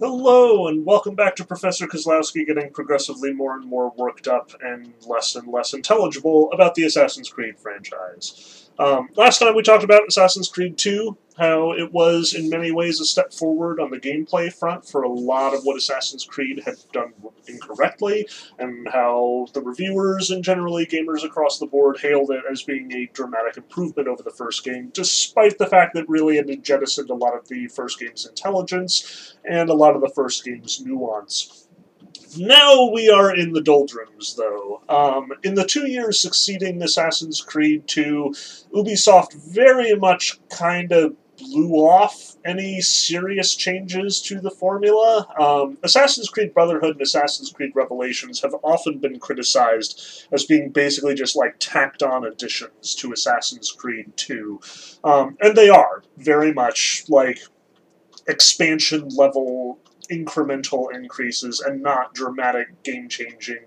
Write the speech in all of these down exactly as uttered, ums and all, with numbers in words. Hello, and welcome back to Professor Kozlowski getting progressively more and more worked up and less and less intelligible about the Assassin's Creed franchise. Um, last time we talked about Assassin's Creed two, how it was in many ways a step forward on the gameplay front for a lot of what Assassin's Creed had done incorrectly, and how the reviewers and generally gamers across the board hailed it as being a dramatic improvement over the first game, despite the fact that really it had jettisoned a lot of the first game's intelligence and a lot of the first game's nuance. Now we are in the doldrums, though. Um, in the two years succeeding Assassin's Creed two, Ubisoft very much kind of blew off any serious changes to the formula. Um, Assassin's Creed Brotherhood and Assassin's Creed Revelations have often been criticized as being basically just like tacked-on additions to Assassin's Creed two. Um, and they are, very much, like, expansion-level incremental increases and not dramatic game-changing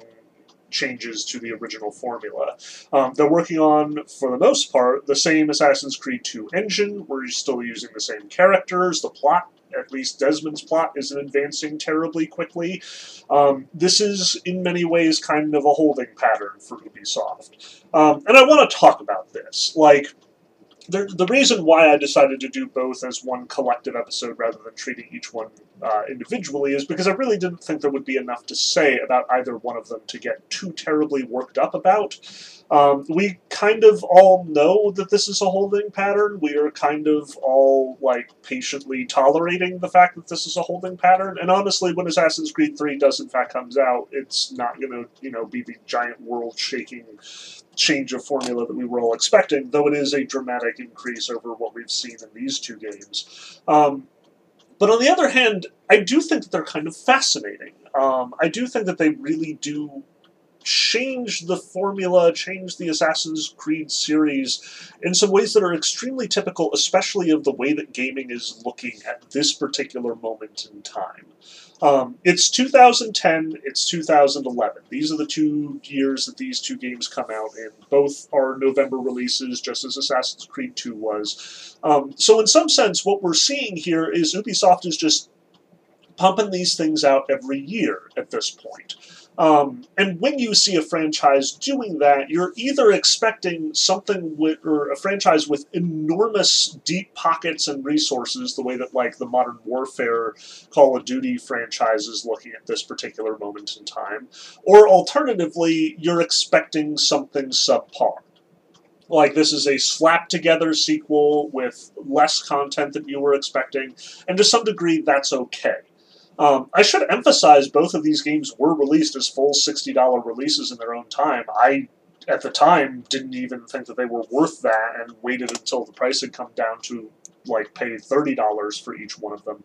changes to the original formula. Um, they're working on, for the most part, the same Assassin's Creed two engine. We're still using the same characters. The plot, at least Desmond's plot, isn't advancing terribly quickly. Um, this is, in many ways, kind of a holding pattern for Ubisoft. Um, and I want to talk about this. Like, The, the reason why I decided to do both as one collective episode rather than treating each one uh, individually is because I really didn't think there would be enough to say about either one of them to get too terribly worked up about. Um, we kind of all know that this is a holding pattern. We are kind of all, like, patiently tolerating the fact that this is a holding pattern. And honestly, when Assassin's Creed three does in fact comes out, it's not going to, you know, be the giant world-shaking change of formula that we were all expecting, though it is a dramatic increase over what we've seen in these two games. Um, but on the other hand, I do think that they're kind of fascinating. Um, I do think that they really do change the formula, change the Assassin's Creed series in some ways that are extremely typical, especially of the way that gaming is looking at this particular moment in time. Um, it's two thousand ten, it's two thousand eleven. These are the two years that these two games come out in. Both are November releases, just as Assassin's Creed two was. Um, so in some sense, what we're seeing here is Ubisoft is just pumping these things out every year at this point. Um, and when you see a franchise doing that, you're either expecting something with, or a franchise with enormous deep pockets and resources, the way that, like, the Modern Warfare Call of Duty franchise is looking at this particular moment in time, or alternatively, you're expecting something subpar. Like, this is a slap-together sequel with less content than you were expecting, and to some degree, that's okay. Um, I should emphasize both of these games were released as full sixty dollar releases in their own time. I, at the time, didn't even think that they were worth that and waited until the price had come down to, like, pay thirty dollars for each one of them.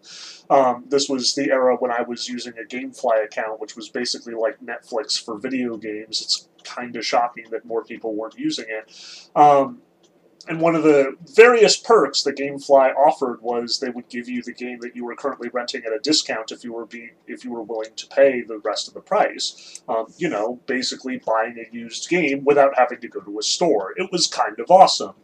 Um, this was the era when I was using a GameFly account, which was basically like Netflix for video games. It's kind of shocking that more people weren't using it. Um... And one of the various perks that GameFly offered was they would give you the game that you were currently renting at a discount if you were being, if you were willing to pay the rest of the price. Um, you know, basically buying a used game without having to go to a store. It was kind of awesome.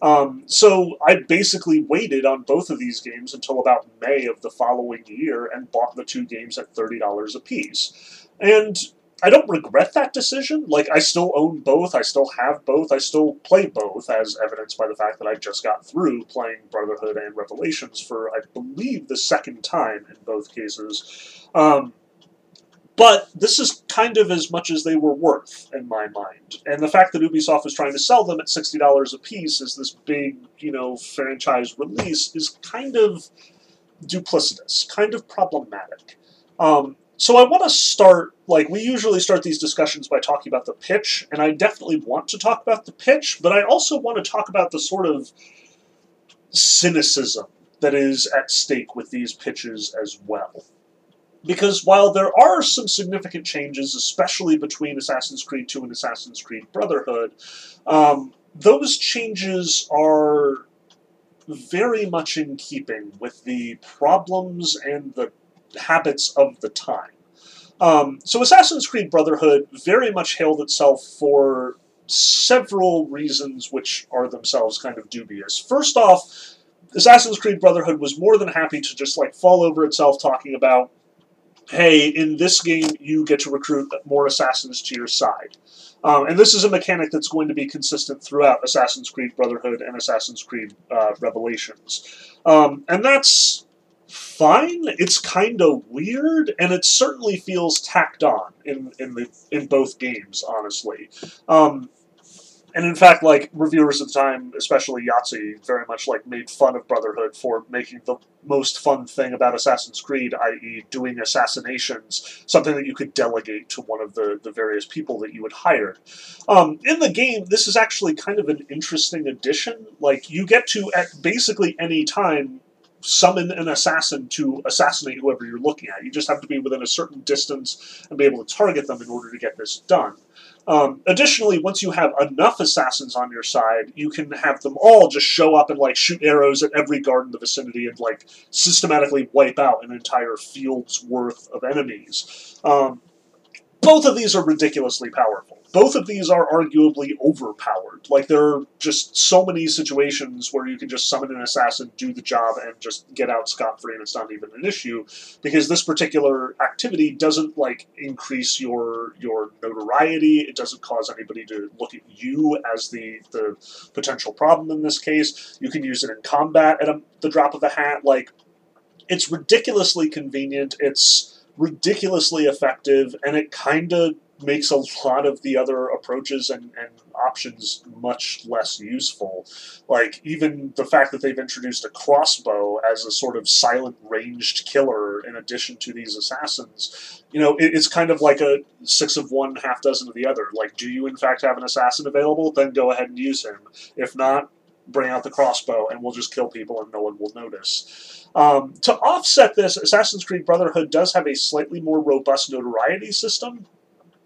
Um, so I basically waited on both of these games until about May of the following year and bought the two games at thirty dollars apiece. And I don't regret that decision. Like, I still own both, I still have both, I still play both, as evidenced by the fact that I just got through playing Brotherhood and Revelations for, I believe, the second time in both cases. Um, but this is kind of as much as they were worth, in my mind. And the fact that Ubisoft is trying to sell them at sixty dollars a piece as this big, you know, franchise release is kind of duplicitous, kind of problematic. Um... So I want to start, like, we usually start these discussions by talking about the pitch, and I definitely want to talk about the pitch, but I also want to talk about the sort of cynicism that is at stake with these pitches as well. Because while there are some significant changes, especially between Assassin's Creed two and Assassin's Creed Brotherhood, um, those changes are very much in keeping with the problems and the habits of the time. Um, so Assassin's Creed Brotherhood very much hailed itself for several reasons which are themselves kind of dubious. First off, Assassin's Creed Brotherhood was more than happy to just like fall over itself talking about, hey, in this game you get to recruit more assassins to your side. Um, and this is a mechanic that's going to be consistent throughout Assassin's Creed Brotherhood and Assassin's Creed uh, Revelations. Um, and that's fine. It's kind of weird, and it certainly feels tacked on in in the in both games, honestly. Um, and in fact, like reviewers at the time, especially Yahtzee, very much like made fun of Brotherhood for making the most fun thing about Assassin's Creed, that is doing assassinations, something that you could delegate to one of the, the various people that you had hired. Um, in the game, this is actually kind of an interesting addition. Like, you get to, at basically any time, summon an assassin to assassinate whoever you're looking at. You just have to be within a certain distance and be able to target them in order to get this done. Um, additionally, once you have enough assassins on your side, you can have them all just show up and, like, shoot arrows at every guard in the vicinity and, like, systematically wipe out an entire field's worth of enemies. Um, both of these are ridiculously powerful. Both of these are arguably overpowered. Like, there are just so many situations where you can just summon an assassin, do the job, and just get out scot-free, and it's not even an issue, because this particular activity doesn't, like, increase your your notoriety. It doesn't cause anybody to look at you as the, the potential problem in this case. You can use it in combat at a, the drop of a hat. Like, it's ridiculously convenient, it's ridiculously effective, and it kind of makes a lot of the other approaches and, and options much less useful. Like, even the fact that they've introduced a crossbow as a sort of silent ranged killer in addition to these assassins, you know, it, it's kind of like a six of one, half dozen of the other. Like, do you in fact have an assassin available? Then go ahead and use him. If not, bring out the crossbow, and we'll just kill people and no one will notice. Um, to offset this, Assassin's Creed Brotherhood does have a slightly more robust notoriety system.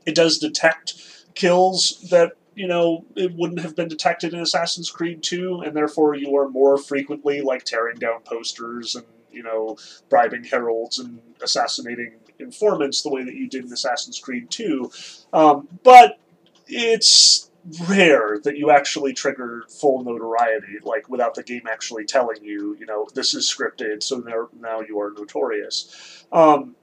It does detect kills that, you know, it wouldn't have been detected in Assassin's Creed two, and therefore you are more frequently, like, tearing down posters and, you know, bribing heralds and assassinating informants the way that you did in Assassin's Creed two. Um, but it's rare that you actually trigger full notoriety, like, without the game actually telling you, you know, this is scripted, so now you are notorious. Um...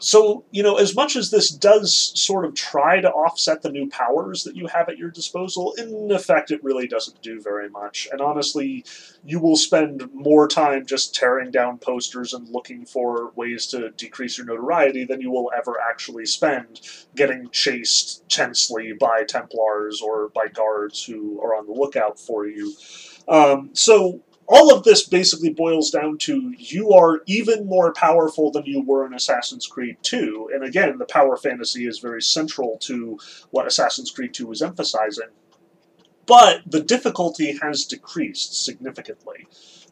So, you know, as much as this does sort of try to offset the new powers that you have at your disposal, in effect it really doesn't do very much. And honestly, you will spend more time just tearing down posters and looking for ways to decrease your notoriety than you will ever actually spend getting chased tensely by Templars or by guards who are on the lookout for you. Um, so... All of this basically boils down to you are even more powerful than you were in Assassin's Creed two. And again, the power fantasy is very central to what Assassin's Creed two is emphasizing. But the difficulty has decreased significantly.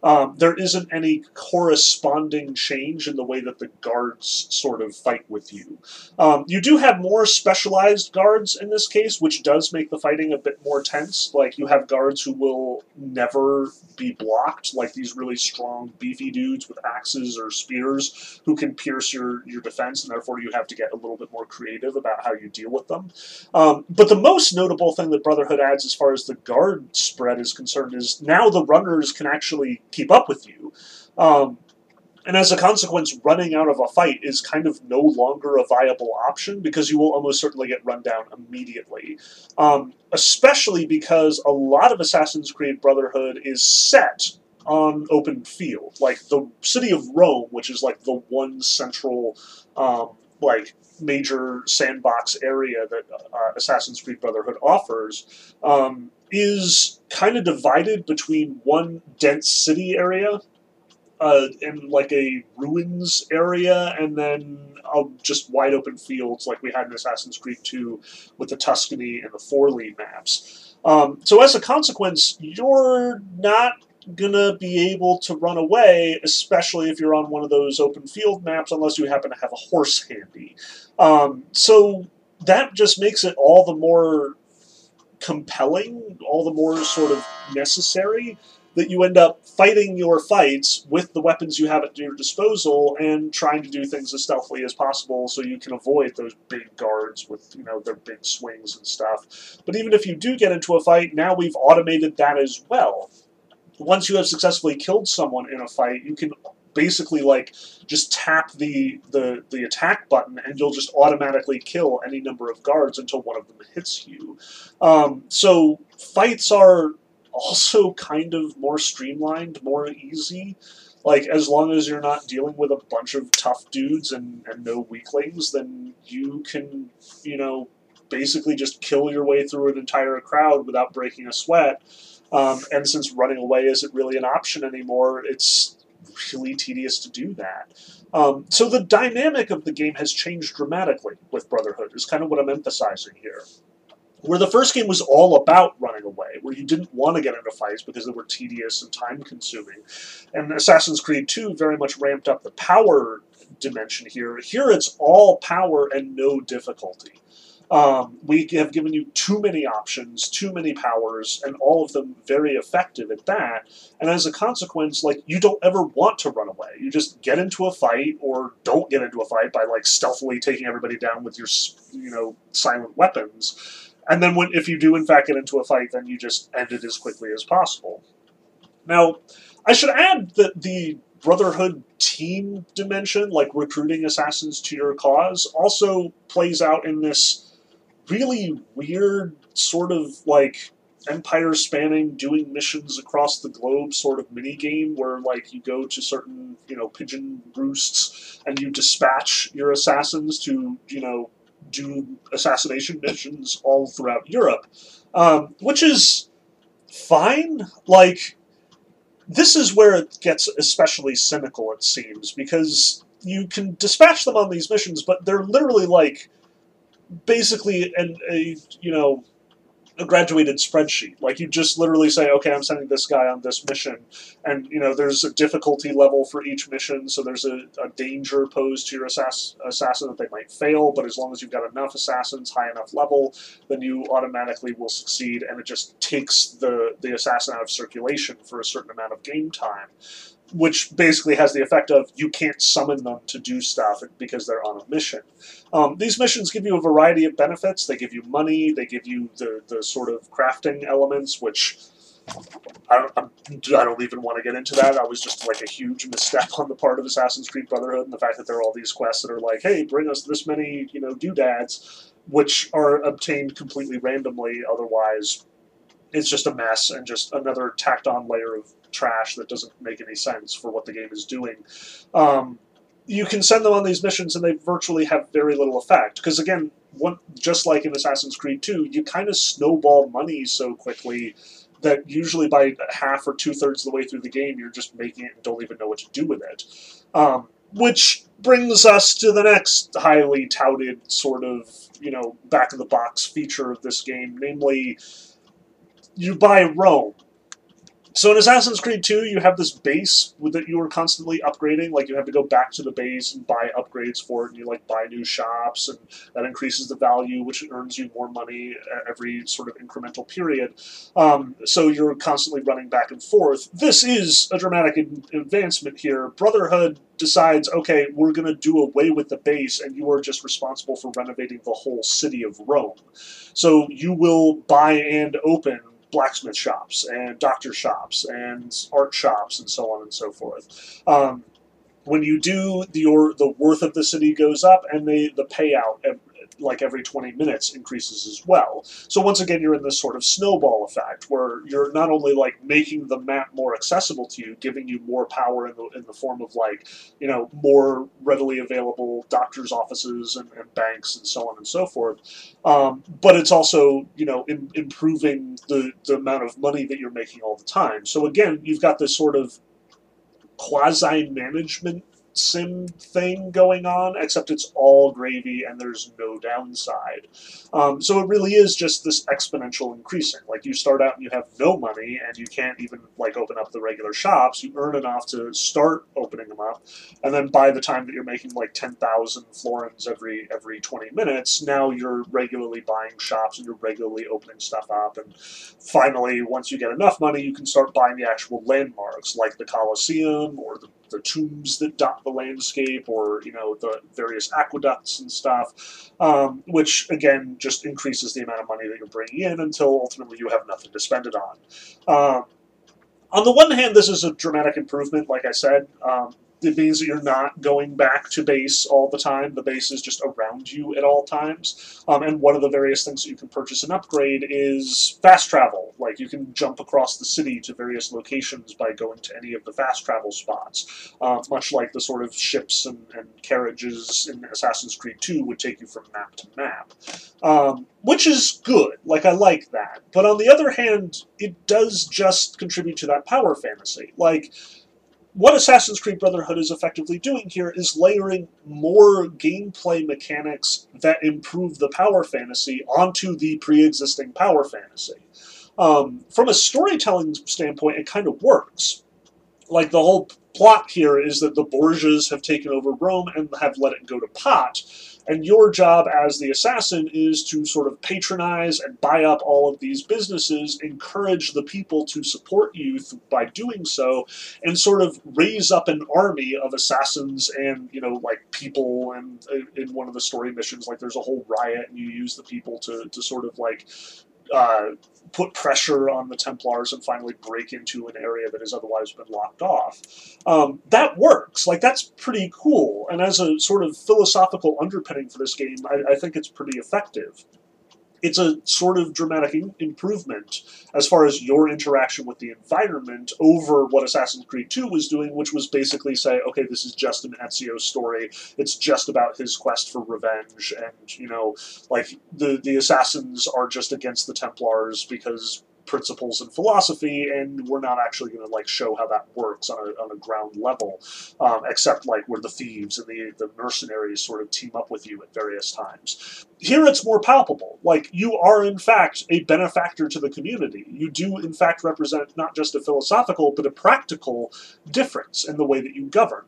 Um, there isn't any corresponding change in the way that the guards sort of fight with you. Um, you do have more specialized guards in this case, which does make the fighting a bit more tense. Like, you have guards who will never be blocked, like these really strong, beefy dudes with axes or spears who can pierce your, your defense, and therefore you have to get a little bit more creative about how you deal with them. Um, but the most notable thing that Brotherhood adds as far as the guard spread is concerned is now the runners can actually keep up with you. Um, and as a consequence, running out of a fight is kind of no longer a viable option because you will almost certainly get run down immediately. Um, especially because a lot of Assassin's Creed Brotherhood is set on open field. Like, the city of Rome, which is like the one central um, like major sandbox area that uh, Assassin's Creed Brotherhood offers, um, is kind of divided between one dense city area uh, and like a ruins area, and then uh, just wide open fields like we had in Assassin's Creed two with the Tuscany and the Forli maps. Um, so as a consequence, you're not gonna be able to run away, especially if you're on one of those open field maps, unless you happen to have a horse handy. Um, so that just makes it all the more compelling, all the more sort of necessary that you end up fighting your fights with the weapons you have at your disposal and trying to do things as stealthily as possible so you can avoid those big guards with, you know, their big swings and stuff. But even if you do get into a fight, now we've automated that as well. once you have successfully killed someone in a fight, you can basically like just tap the, the the attack button and you'll just automatically kill any number of guards until one of them hits you. Um, so fights are also kind of more streamlined, more easy. Like, as long as you're not dealing with a bunch of tough dudes and, and no weaklings, then you can, you know, basically just kill your way through an entire crowd without breaking a sweat. Um, and since running away isn't really an option anymore, it's really tedious to do that. Um, so the dynamic of the game has changed dramatically with Brotherhood, is kind of what I'm emphasizing here. Where the first game was all about running away, where you didn't want to get into fights because they were tedious and time-consuming. And Assassin's Creed two very much ramped up the power dimension here. Here it's all power and no difficulty. Um, we have given you too many options, too many powers, and all of them very effective at that. And as a consequence, like, you don't ever want to run away. You just get into a fight, or don't get into a fight by, like, stealthily taking everybody down with your, you know, silent weapons. And then when, if you do, in fact, get into a fight, then you just end it as quickly as possible. Now, I should add that the Brotherhood team dimension, like recruiting assassins to your cause, also plays out in this really weird sort of, like, empire-spanning, doing missions across the globe sort of mini-game where, like, you go to certain, you know, pigeon roosts and you dispatch your assassins to, you know, do assassination missions all throughout Europe, um, which is fine. Like, this is where it gets especially cynical, it seems, because you can dispatch them on these missions, but they're literally, like, basically an, a, you know, a graduated spreadsheet. Like, you just literally say, okay, I'm sending this guy on this mission, and, you know, there's a difficulty level for each mission, so there's a, a danger posed to your assass assassin that they might fail, but as long as you've got enough assassins, high enough level, then you automatically will succeed, and it just takes the, the assassin out of circulation for a certain amount of game time, which basically has the effect of you can't summon them to do stuff because they're on a mission. Um, these missions give you a variety of benefits. They give you money, they give you the, the sort of crafting elements, which I don't, I don't even want to get into that. That was just like a huge misstep on the part of Assassin's Creed Brotherhood, and the fact that there are all these quests that are like, hey, bring us this many, you know, doodads, which are obtained completely randomly. Otherwise, it's just a mess and just another tacked-on layer of trash that doesn't make any sense for what the game is doing. Um, you can send them on these missions and they virtually have very little effect. Because again, one, just like in Assassin's Creed two, you kind of snowball money so quickly that usually by half or two-thirds of the way through the game, you're just making it and don't even know what to do with it. Um, which brings us to the next highly touted sort of, you know, back-of-the-box feature of this game, namely, you buy Rome. So in Assassin's Creed two, you have this base that you are constantly upgrading. Like, you have to go back to the base and buy upgrades for it, and you, like, buy new shops, and that increases the value, which earns you more money every sort of incremental period. Um, so you're constantly running back and forth. This is a dramatic advancement here. Brotherhood decides, okay, we're going to do away with the base, and you are just responsible for renovating the whole city of Rome. So you will buy and open blacksmith shops, and doctor shops, and art shops, and so on and so forth. Um, when you do, the, your, the worth of the city goes up, and they, the payout, every, like every twenty minutes, increases as well. So once again, you're in this sort of snowball effect, where you're not only, like, making the map more accessible to you, giving you more power in the, in the form of, like, you know, more readily available doctor's offices and, and banks and so on and so forth, um, but it's also, you know, in, improving the, the amount of money that you're making all the time. So again, you've got this sort of quasi-management sim thing going on, except it's all gravy and there's no downside. Um, so it really is just this exponential increasing. Like, you start out and you have no money and you can't even, like, open up the regular shops. You earn enough to start opening them up, and then by the time that you're making, like, ten thousand florins every every twenty minutes, now you're regularly buying shops and you're regularly opening stuff up, and finally, once you get enough money, you can start buying the actual landmarks, like the Colosseum or the the tombs that dot the landscape, or, you know, the various aqueducts and stuff, um, which, again, just increases the amount of money that you're bringing in until ultimately you have nothing to spend it on. Um, on the one hand, this is a dramatic improvement, like I said. Um, it means that you're not going back to base all the time. The base is just around you at all times. Um, and one of the various things that you can purchase and upgrade is fast travel. Like, you can jump across the city to various locations by going to any of the fast travel spots, uh, much like the sort of ships and, and carriages in Assassin's Creed two would take you from map to map. Um, which is good. Like, I like that. But on the other hand, it does just contribute to that power fantasy. Like, what Assassin's Creed Brotherhood is effectively doing here is layering more gameplay mechanics that improve the power fantasy onto the pre-existing power fantasy. Um, from a storytelling standpoint, it kind of works. Like, the whole plot here is that the Borgias have taken over Rome and have let it go to pot, and your job as the assassin is to sort of patronize and buy up all of these businesses, encourage the people to support you by doing so, and sort of raise up an army of assassins and, you know, like, people. And in one of the story missions, like, there's a whole riot, and you use the people to, to sort of, like, uh, put pressure on the Templars and finally break into an area that has otherwise been locked off. Um, that works. Like, that's pretty cool. And as a sort of philosophical underpinning for this game, I, I think it's pretty effective. It's a sort of dramatic improvement as far as your interaction with the environment over what Assassin's Creed two was doing, which was basically say, okay, this is just an Ezio story. It's just about his quest for revenge, and, you know, like, the, the assassins are just against the Templars because principles and philosophy, and we're not actually going to, like, show how that works on a, on a ground level, um, except, like, where the thieves and the, the mercenaries sort of team up with you at various times. Here it's more palpable. Like, you are, in fact, a benefactor to the community. You do, in fact, represent not just a philosophical, but a practical difference in the way that you govern.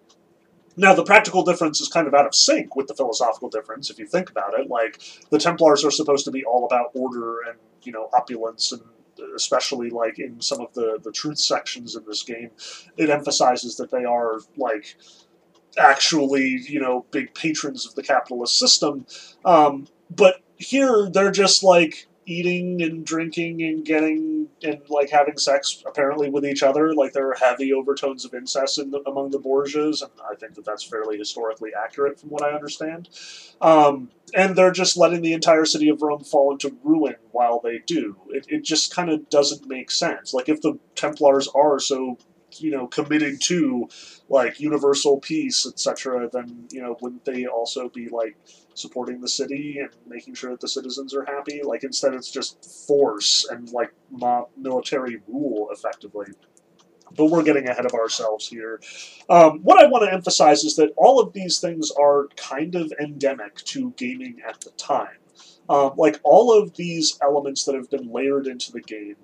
Now, the practical difference is kind of out of sync with the philosophical difference, if you think about it. Like, the Templars are supposed to be all about order and, you know, opulence, and especially, like, in some of the, the truth sections in this game, it emphasizes that they are, like, actually, you know, big patrons of the capitalist system. Um, but here, they're just, like, eating and drinking and getting and, like, having sex, apparently, with each other. Like, there are heavy overtones of incest in the, among the Borgias, and I think that that's fairly historically accurate from what I understand. Um, and they're just letting the entire city of Rome fall into ruin while they do. It, it just kind of doesn't make sense. Like, if the Templars are so, you know, committed to, like, universal peace, et cetera, then, you know, wouldn't they also be, like, supporting the city and making sure that the citizens are happy? Like, instead it's just force and, like, mob military rule, effectively. But we're getting ahead of ourselves here. Um, what I want to emphasize is that all of these things are kind of endemic to gaming at the time. Um, like, all of these elements that have been layered into the game,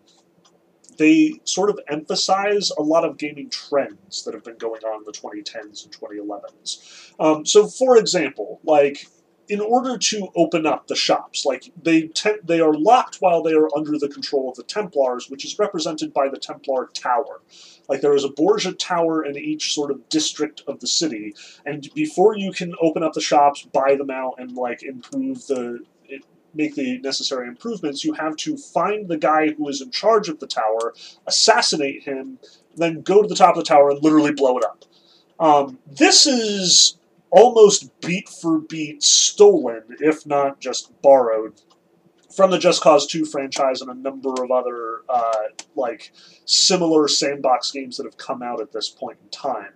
they sort of emphasize a lot of gaming trends that have been going on in the twenty tens and twenty elevens. Um, so, for example, like, in order to open up the shops, like, they te they are locked while they are under the control of the Templars, which is represented by the Templar Tower. Like, there is a Borgia Tower in each sort of district of the city, and before you can open up the shops, buy them out, and, like, improve the... It, make the necessary improvements, you have to find the guy who is in charge of the tower, assassinate him, then go to the top of the tower and literally blow it up. Um, this is almost beat for beat stolen, if not just borrowed, from the Just Cause two franchise and a number of other uh, like similar sandbox games that have come out at this point in time.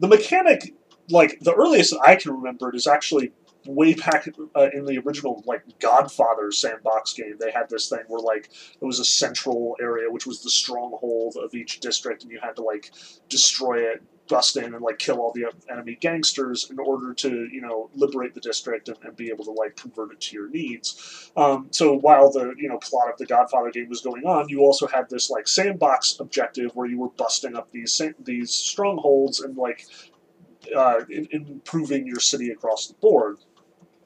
The mechanic, like the earliest that I can remember it, is actually way back uh, in the original, like, Godfather sandbox game. They had this thing where, like, it was a central area, which was the stronghold of each district, and you had to, like, destroy it, bust in, and, like, kill all the enemy gangsters in order to, you know, liberate the district and, and be able to, like, convert it to your needs. Um, so while the, you know, plot of the Godfather game was going on, you also had this, like, sandbox objective where you were busting up these, these strongholds and, like, uh, in, improving your city across the board.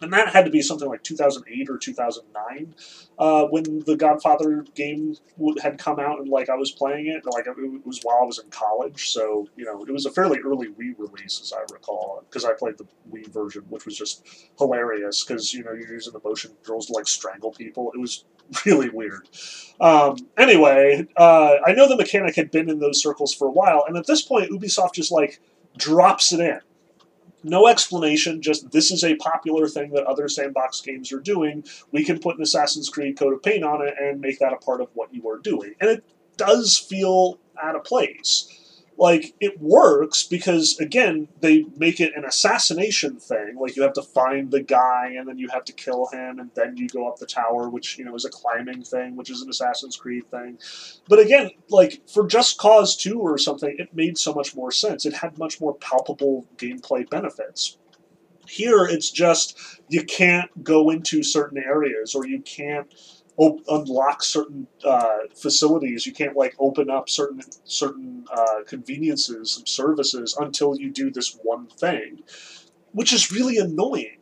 And that had to be something like two thousand eight or two thousand nine uh, when the Godfather game would, had come out, and like I was playing it. Like it was while I was in college, so you know it was a fairly early Wii release, as I recall, because I played the Wii version, which was just hilarious because you know you're using the motion controls to like strangle people. It was really weird. Um, anyway, uh, I know the mechanic had been in those circles for a while, and at this point, Ubisoft just like drops it in. No explanation, just this is a popular thing that other sandbox games are doing. We can put an Assassin's Creed coat of paint on it and make that a part of what you are doing. And it does feel out of place. Like, it works because, again, they make it an assassination thing. Like, you have to find the guy, and then you have to kill him, and then you go up the tower, which, you know, is a climbing thing, which is an Assassin's Creed thing. But again, like, for Just Cause two or something, it made so much more sense. It had much more palpable gameplay benefits. Here, it's just you can't go into certain areas, or you can't unlock certain uh, facilities. You can't like open up certain certain uh, conveniences and services until you do this one thing, which is really annoying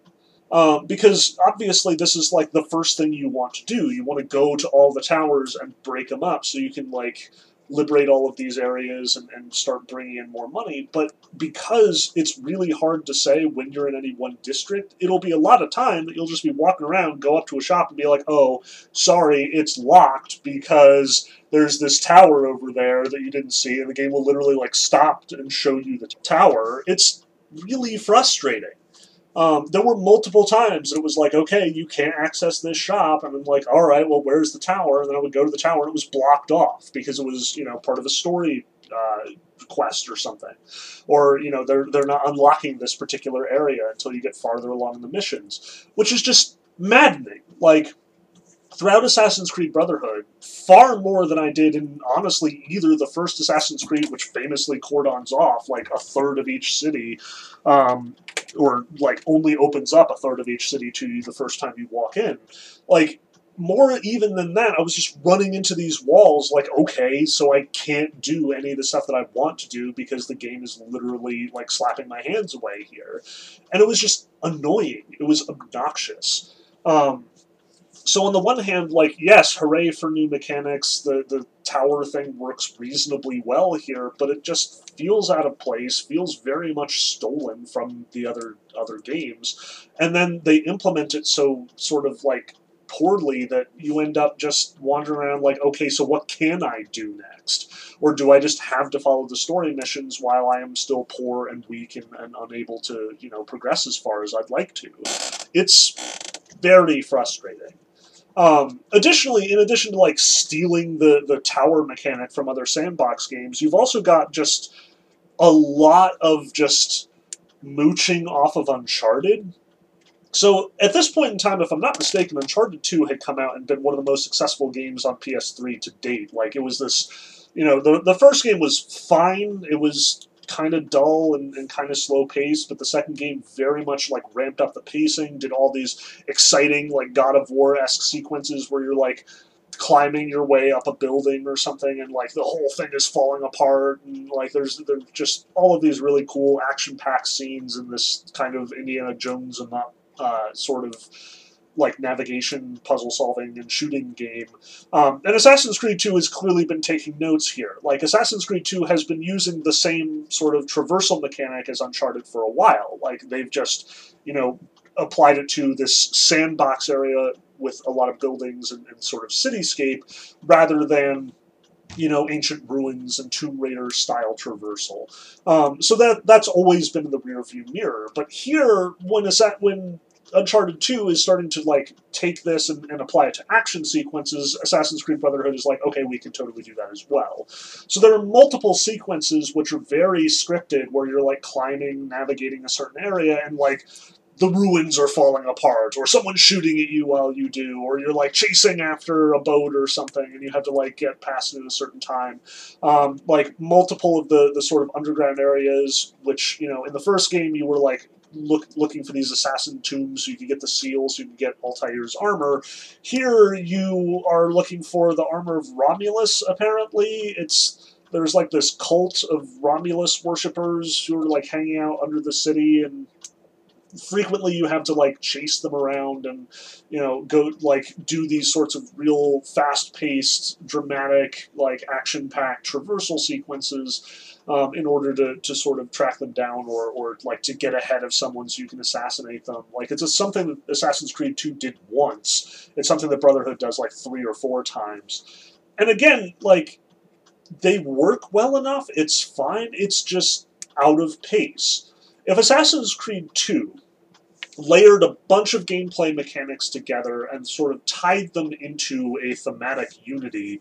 uh, because obviously this is like the first thing you want to do. You want to go to all the towers and break them up so you can like liberate all of these areas and, and start bringing in more money. But because it's really hard to say when you're in any one district, it'll be a lot of time that you'll just be walking around, go up to a shop and be like, oh, sorry, it's locked because there's this tower over there that you didn't see, and the game will literally like stop and show you the tower. It's really frustrating. Um, there were multiple times it was like, okay, you can't access this shop, and I'm like, all right, well, where's the tower? And then I would go to the tower, and it was blocked off because it was, you know, part of a story uh, quest or something, or you know, they're they're not unlocking this particular area until you get farther along in the missions, which is just maddening. Like throughout Assassin's Creed Brotherhood, far more than I did in, honestly, either the first Assassin's Creed, which famously cordons off, like, a third of each city, um, or, like, only opens up a third of each city to you the first time you walk in. Like, more even than that, I was just running into these walls, like, okay, so I can't do any of the stuff that I want to do because the game is literally, like, slapping my hands away here. And it was just annoying. It was obnoxious. Um... So on the one hand, like, yes, hooray for new mechanics, the, the tower thing works reasonably well here, but it just feels out of place, feels very much stolen from the other other games. And then they implement it so sort of, like, poorly that you end up just wandering around like, okay, so what can I do next? Or do I just have to follow the story missions while I am still poor and weak and, and unable to, you know, progress as far as I'd like to? It's very frustrating. Um, additionally, in addition to, like, stealing the, the tower mechanic from other sandbox games, you've also got just a lot of just mooching off of Uncharted. So, at this point in time, if I'm not mistaken, Uncharted two had come out and been one of the most successful games on P S three to date. Like, it was this, you know, the, the first game was fine, it was kind of dull and, and kind of slow-paced, but the second game very much, like, ramped up the pacing, did all these exciting, like, God of War-esque sequences where you're, like, climbing your way up a building or something, and, like, the whole thing is falling apart, and, like, there's, there's just all of these really cool action-packed scenes in this kind of Indiana Jones and that uh, sort of, like, navigation, puzzle-solving, and shooting game. Um, and Assassin's Creed two has clearly been taking notes here. Like, Assassin's Creed two has been using the same sort of traversal mechanic as Uncharted for a while. Like, they've just, you know, applied it to this sandbox area with a lot of buildings and, and sort of cityscape, rather than, you know, ancient ruins and Tomb Raider-style traversal. Um, so that that's always been in the rearview mirror. But here, when is that when Uncharted two is starting to, like, take this and, and apply it to action sequences, Assassin's Creed Brotherhood is like, okay, we can totally do that as well. So there are multiple sequences which are very scripted, where you're, like, climbing, navigating a certain area, and, like, the ruins are falling apart, or someone's shooting at you while you do, or you're, like, chasing after a boat or something, and you have to, like, get past it at a certain time. Um, like, multiple of the, the sort of underground areas, which, you know, in the first game you were, like, Look, looking for these assassin tombs so you can get the seal, so you can get Altair's armor. Here you are looking for the armor of Romulus, apparently. It's there's like this cult of Romulus worshippers who are like hanging out under the city and frequently you have to, like, chase them around and, you know, go, like, do these sorts of real fast-paced, dramatic, like, action-packed traversal sequences um, in order to, to sort of track them down or, or, like, to get ahead of someone so you can assassinate them. Like, it's just something that Assassin's Creed two did once. It's something that Brotherhood does, like, three or four times. And again, like, they work well enough. It's fine. It's just out of pace. If Assassin's Creed two layered a bunch of gameplay mechanics together and sort of tied them into a thematic unity,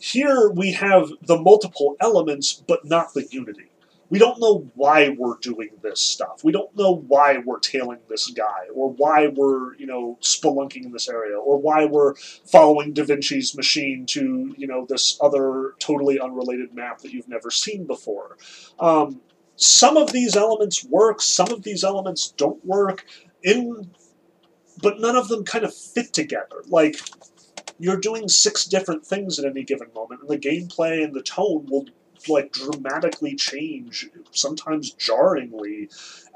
here we have the multiple elements, but not the unity. We don't know why we're doing this stuff. We don't know why we're tailing this guy, or why we're, you know, spelunking in this area, or why we're following Da Vinci's machine to, you know, this other totally unrelated map that you've never seen before. Um, some of these elements work, some of these elements don't work, in, but none of them kind of fit together. Like, you're doing six different things at any given moment, and the gameplay and the tone will, like, dramatically change, sometimes jarringly,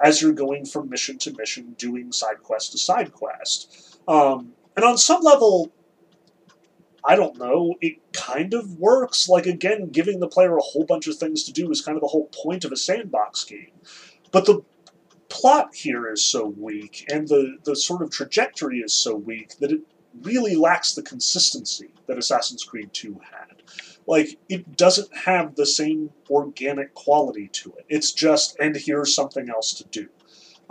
as you're going from mission to mission, doing side quest to side quest. Um, and on some level, I don't know, it kind of works. Like, again, giving the player a whole bunch of things to do is kind of the whole point of a sandbox game. But the plot here is so weak, and the, the sort of trajectory is so weak, that it really lacks the consistency that Assassin's Creed two had. Like, it doesn't have the same organic quality to it. It's just, and here's something else to do.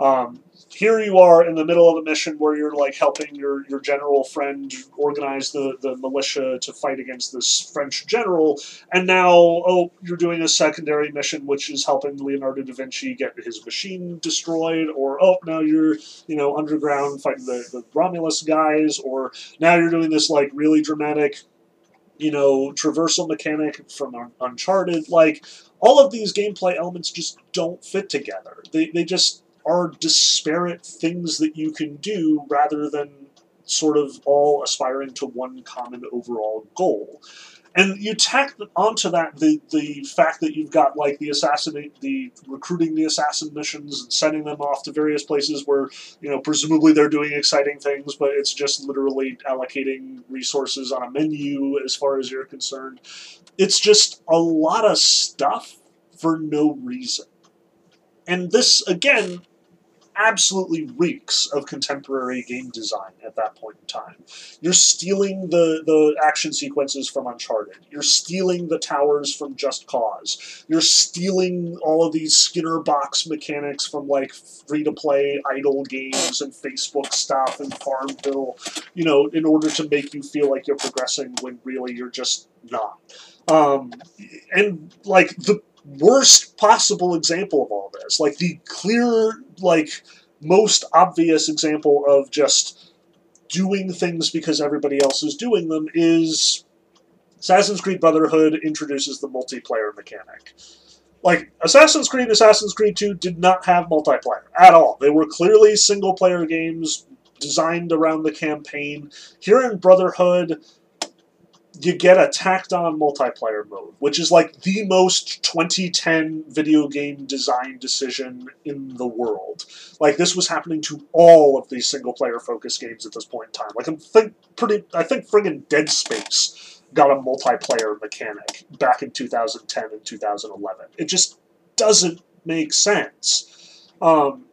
Um, here you are in the middle of a mission where you're, like, helping your, your general friend organize the, the militia to fight against this French general, and now, oh, you're doing a secondary mission which is helping Leonardo da Vinci get his machine destroyed, or, oh, now you're, you know, underground fighting the, the Romulus guys, or now you're doing this, like, really dramatic, you know, traversal mechanic from Un- Uncharted. Like, all of these gameplay elements just don't fit together. They, they just are disparate things that you can do rather than sort of all aspiring to one common overall goal. And you tack onto that the, the fact that you've got, like, the assassinate, the recruiting the assassin missions and sending them off to various places where, you know, presumably they're doing exciting things, but it's just literally allocating resources on a menu as far as you're concerned. It's just a lot of stuff for no reason. And this, again, absolutely reeks of contemporary game design at that point in time. You're stealing the, the action sequences from Uncharted. You're stealing the towers from Just Cause. You're stealing all of these Skinner box mechanics from, like, free-to-play idle games and Facebook stuff and Farmville, you know, in order to make you feel like you're progressing when really you're just not. Um, and, like, the worst possible example of all this, like the clear, like, most obvious example of just doing things because everybody else is doing them, is Assassin's Creed Brotherhood introduces the multiplayer mechanic. Like, Assassin's Creed, Assassin's Creed two did not have multiplayer at all. They were clearly single-player games designed around the campaign. Here in Brotherhood, you get a tacked-on multiplayer mode, which is, like, the most twenty ten video game design decision in the world. Like, this was happening to all of these single-player focused games at this point in time. Like, I think pretty, I think friggin' Dead Space got a multiplayer mechanic back in two thousand ten and two thousand eleven. It just doesn't make sense. Um,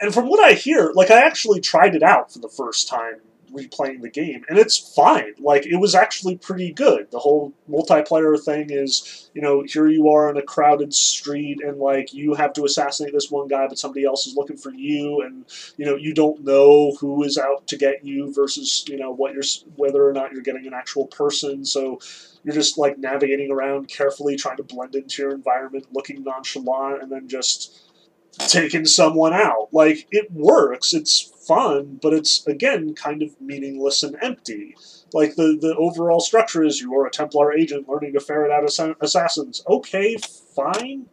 and from what I hear, like, I actually tried it out for the first time replaying the game, and it's fine. Like, it was actually pretty good. The whole multiplayer thing is, you know, here you are in a crowded street, and, like, you have to assassinate this one guy, but somebody else is looking for you, and, you know, you don't know who is out to get you versus, you know, what you're, whether or not you're getting an actual person, so you're just, like, navigating around carefully, trying to blend into your environment, looking nonchalant, and then just taking someone out. Like, it works, it's fun, but it's, again, kind of meaningless and empty. Like, the, the overall structure is you are a Templar agent learning to ferret out ass assassins. Okay, fine,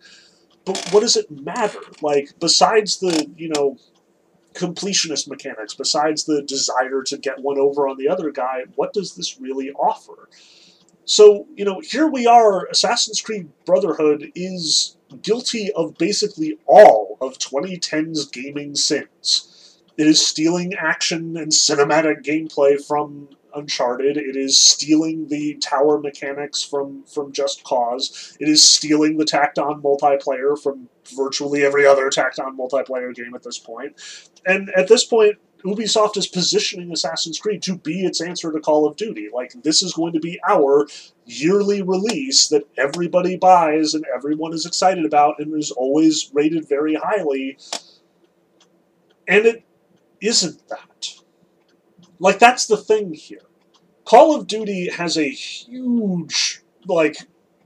but what does it matter? Like, besides the, you know, completionist mechanics, besides the desire to get one over on the other guy, what does this really offer? So, you know, here we are, Assassin's Creed Brotherhood is guilty of basically all pinnacle of twenty ten's gaming sins. It is stealing action and cinematic gameplay from Uncharted. It is stealing the tower mechanics from, from Just Cause. It is stealing the tacked-on multiplayer from virtually every other tacked-on multiplayer game at this point. And at this point, Ubisoft is positioning Assassin's Creed to be its answer to Call of Duty. Like, this is going to be our yearly release that everybody buys and everyone is excited about and is always rated very highly. And it isn't that. Like, that's the thing here. Call of Duty has a huge, like,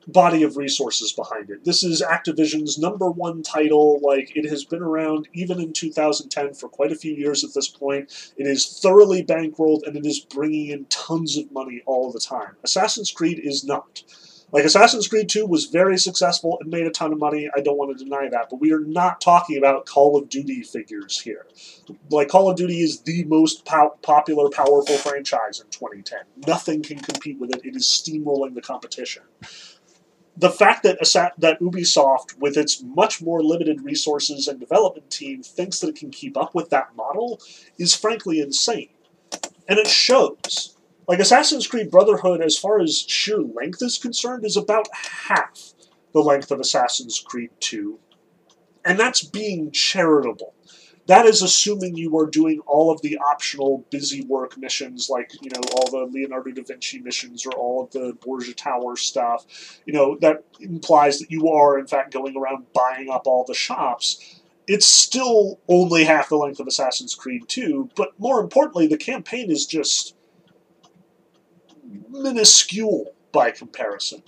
body of resources behind it. This is Activision's number one title. Like, it has been around even in two thousand ten for quite a few years at this point. It is thoroughly bankrolled, and it is bringing in tons of money all the time. Assassin's Creed is not. Like, Assassin's Creed two was very successful and made a ton of money. I don't want to deny that, but we are not talking about Call of Duty figures here. Like, Call of Duty is the most po popular, powerful franchise in twenty ten. Nothing can compete with it. It is steamrolling the competition. The fact that that Ubisoft, with its much more limited resources and development team, thinks that it can keep up with that model is frankly insane. And it shows. Like, Assassin's Creed Brotherhood, as far as sheer length is concerned, is about half the length of Assassin's Creed two. And that's being charitable. That is assuming you are doing all of the optional busy work missions, like, you know, all the Leonardo da Vinci missions or all of the Borgia Tower stuff. You know, that implies that you are, in fact, going around buying up all the shops. It's still only half the length of Assassin's Creed two, but more importantly, the campaign is just minuscule by comparison.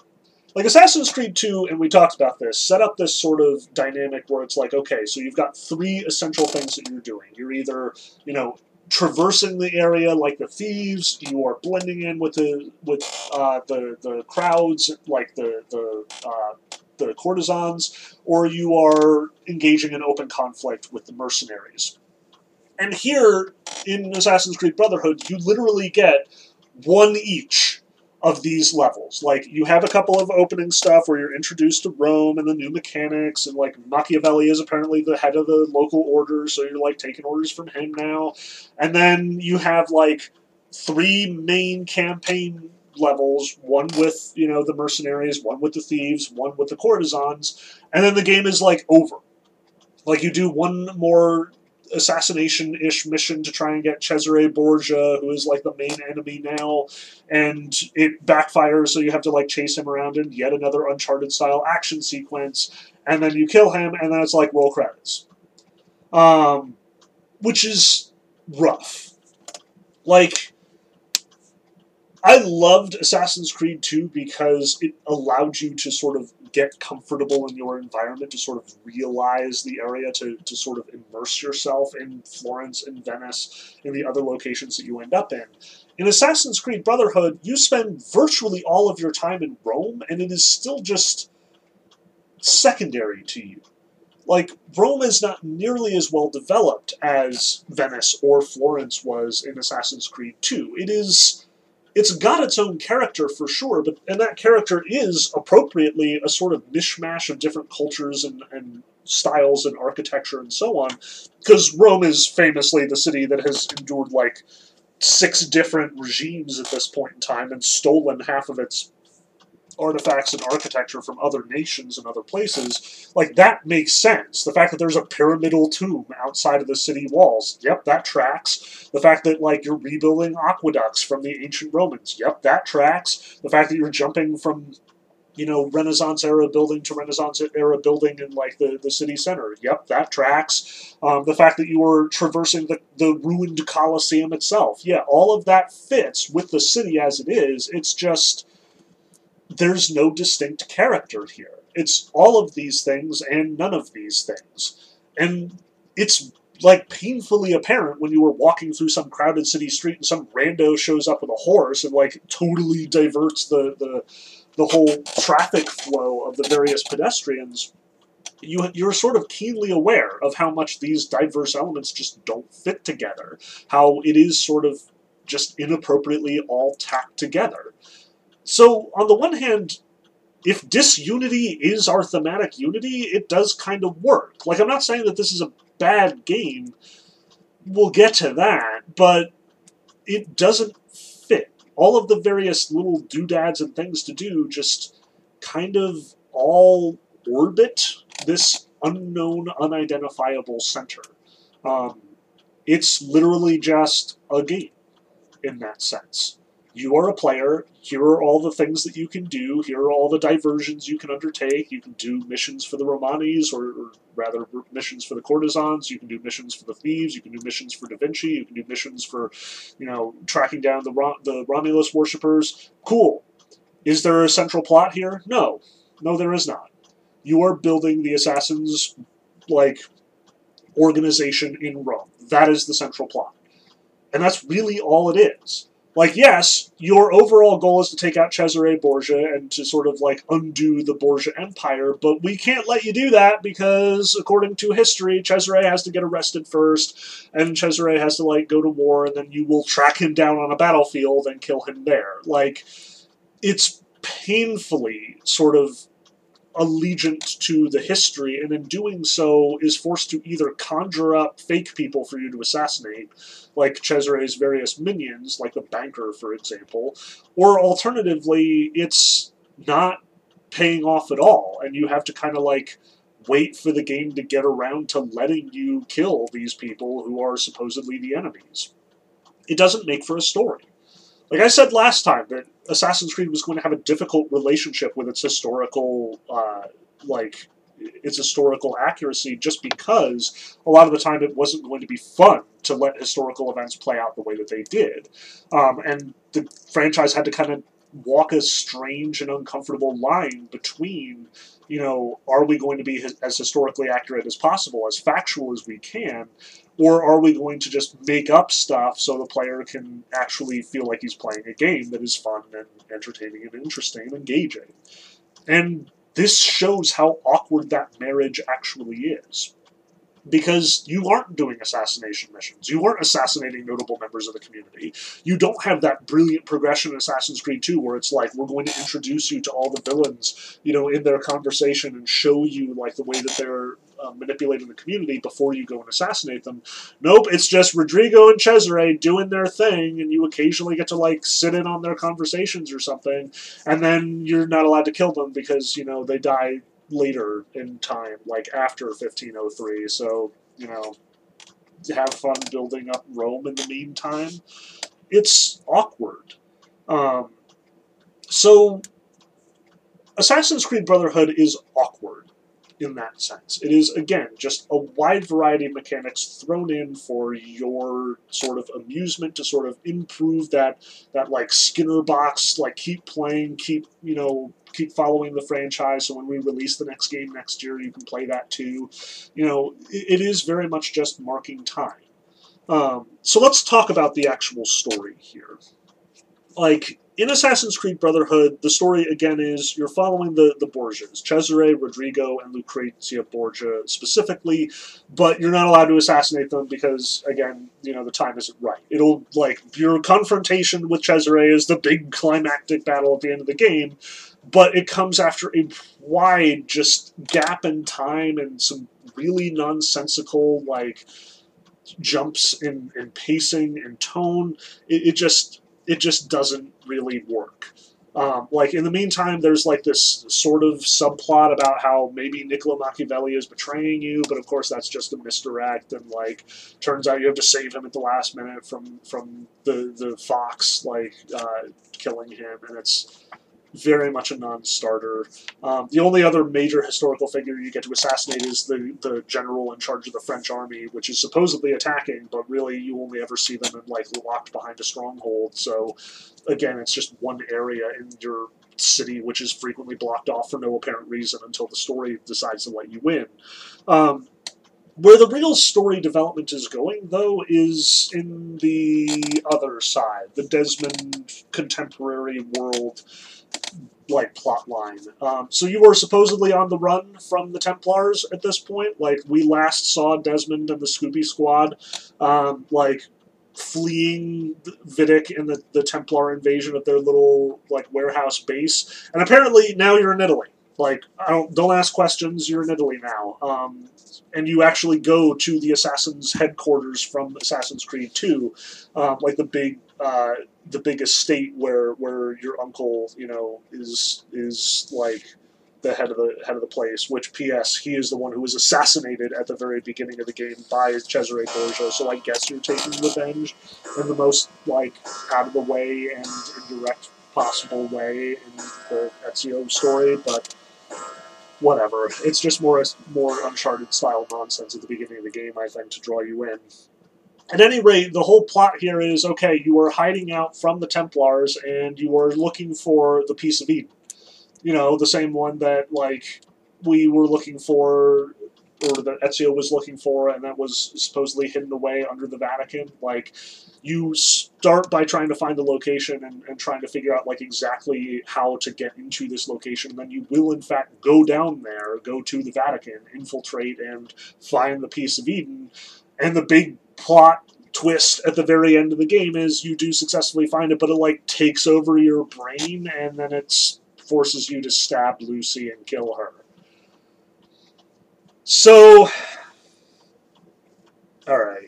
Like, Assassin's Creed two, and we talked about this, set up this sort of dynamic where it's like, okay, so you've got three essential things that you're doing. You're either, you know, traversing the area like the thieves, you are blending in with the with uh, the the crowds, like the the uh, the courtesans, or you are engaging in open conflict with the mercenaries. And here in Assassin's Creed Brotherhood, you literally get one each of these levels. Like, you have a couple of opening stuff where you're introduced to Rome and the new mechanics, and, like, Machiavelli is apparently the head of the local order, so you're, like, taking orders from him now. And then you have, like, three main campaign levels, one with, you know, the mercenaries, one with the thieves, one with the courtesans, and then the game is, like, over. Like, you do one more assassination-ish mission to try and get Cesare Borgia, who is, like, the main enemy now, and it backfires, so you have to, like, chase him around in yet another Uncharted-style action sequence, and then you kill him, and then it's, like, roll credits. Um, which is rough. Like, I loved Assassin's Creed two because it allowed you to sort of get comfortable in your environment, to sort of realize the area, to, to sort of immerse yourself in Florence and Venice and the other locations that you end up in. In Assassin's Creed Brotherhood, you spend virtually all of your time in Rome, and it is still just secondary to you. Like, Rome is not nearly as well developed as Venice or Florence was in Assassin's Creed two. It is... It's got its own character, for sure, but and that character is, appropriately, a sort of mishmash of different cultures and, and styles and architecture and so on, because Rome is famously the city that has endured, like, six different regimes at this point in time and stolen half of its artifacts and architecture from other nations and other places. Like, that makes sense. The fact that there's a pyramidal tomb outside of the city walls, yep, that tracks. The fact that, like, you're rebuilding aqueducts from the ancient Romans, yep, that tracks. The fact that you're jumping from, you know, Renaissance-era building to Renaissance-era building in, like, the, the city center, yep, that tracks. Um, the fact that you were traversing the, the ruined Colosseum itself, yeah, all of that fits with the city as it is. It's just... there's no distinct character here. It's all of these things and none of these things. And it's, like, painfully apparent when you were walking through some crowded city street and some rando shows up with a horse and, like, totally diverts the, the, the whole traffic flow of the various pedestrians. You, you're sort of keenly aware of how much these diverse elements just don't fit together. How it is sort of just inappropriately all tacked together. So, on the one hand, if disunity is our thematic unity, it does kind of work. Like, I'm not saying that this is a bad game. We'll get to that, but it doesn't fit. All of the various little doodads and things to do just kind of all orbit this unknown, unidentifiable center. Um, it's literally just a game in that sense. You are a player, here are all the things that you can do, here are all the diversions you can undertake, you can do missions for the Romanis, or, or rather missions for the courtesans, you can do missions for the thieves, you can do missions for Da Vinci, you can do missions for, you know, tracking down the, Rom the Romulus worshippers. Cool. Is there a central plot here? No. No, there is not. You are building the Assassins, like, organization in Rome. That is the central plot. And that's really all it is. Like, yes, your overall goal is to take out Cesare Borgia and to sort of, like, undo the Borgia Empire, but we can't let you do that because, according to history, Cesare has to get arrested first, and Cesare has to, like, go to war, and then you will track him down on a battlefield and kill him there. Like, it's painfully sort of allegiant to the history, and in doing so is forced to either conjure up fake people for you to assassinate, like Cesare's various minions, like the banker, for example, or alternatively, it's not paying off at all, and you have to kind of, like, wait for the game to get around to letting you kill these people who are supposedly the enemies. It doesn't make for a story. Like I said last time, that Assassin's Creed was going to have a difficult relationship with its historical, uh, like, its historical accuracy, just because a lot of the time it wasn't going to be fun to let historical events play out the way that they did. Um, and the franchise had to kind of walk a strange and uncomfortable line between, you know, are we going to be as historically accurate as possible, as factual as we can, or are we going to just make up stuff so the player can actually feel like he's playing a game that is fun and entertaining and interesting and engaging? And this shows how awkward that marriage actually is. Because you aren't doing assassination missions. You aren't assassinating notable members of the community. You don't have that brilliant progression in Assassin's Creed two where it's like, we're going to introduce you to all the villains, you know, in their conversation and show you, like, the way that they're uh, manipulating the community before you go and assassinate them. Nope, it's just Rodrigo and Cesare doing their thing, and you occasionally get to, like, sit in on their conversations or something, and then you're not allowed to kill them because, you know, they die later in time, like after fifteen oh three, so, you know, have fun building up Rome in the meantime. It's awkward. Um, so, Assassin's Creed Brotherhood is awkward in that sense. It is, again, just a wide variety of mechanics thrown in for your sort of amusement to sort of improve that, that like, Skinner box, like, keep playing, keep, you know, keep following the franchise, so when we release the next game next year, you can play that too. You know, it, it is very much just marking time. Um, so let's talk about the actual story here. Like, in Assassin's Creed Brotherhood, the story, again, is you're following the, the Borgias, Cesare, Rodrigo, and Lucrezia Borgia specifically, but you're not allowed to assassinate them because, again, you know, the time isn't right. It'll, like, your confrontation with Cesare is the big climactic battle at the end of the game, but it comes after a wide just gap in time and some really nonsensical, like, jumps in, in pacing and tone. It, it just it just doesn't really work. Um, like, in the meantime, there's, like, this sort of subplot about how maybe Niccolò Machiavelli is betraying you, but of course that's just a misdirect, and, like, turns out you have to save him at the last minute from, from the, the fox, like, uh, killing him, and it's very much a non-starter. Um, the only other major historical figure you get to assassinate is the, the general in charge of the French army, which is supposedly attacking, but really you only ever see them in, like, locked behind a stronghold. So, again, it's just one area in your city which is frequently blocked off for no apparent reason until the story decides to let you in. Um, where the real story development is going, though, is in the other side, the Desmond contemporary world, like, plot line. Um, so you were supposedly on the run from the Templars at this point. Like, we last saw Desmond and the Scooby Squad, um, like, fleeing Vidic and the, the Templar invasion of their little like warehouse base. And apparently now you're in Italy. Like, I don't don't ask questions. You're in Italy now, um, and you actually go to the Assassin's headquarters from Assassin's Creed two, um, like the big uh, the big estate where where your uncle you know is is like the head of the head of the place. Which P S he is the one who was assassinated at the very beginning of the game by Cesare Borgia. So I guess you're taking revenge in the most like out of the way and indirect possible way in the Ezio story, but. Whatever. It's just more more Uncharted-style nonsense at the beginning of the game, I think, to draw you in. At any rate, the whole plot here is, okay, you are hiding out from the Templars, and you are looking for the Peace of Eden. You know, the same one that, like, we were looking for, or that Ezio was looking for, and that was supposedly hidden away under the Vatican. Like, you start by trying to find the location and, and trying to figure out, like, exactly how to get into this location. Then you will, in fact, go down there, go to the Vatican, infiltrate, and find the Peace of Eden. And the big plot twist at the very end of the game is you do successfully find it, but it, like, takes over your brain, and then it forces you to stab Lucy and kill her. So, all right.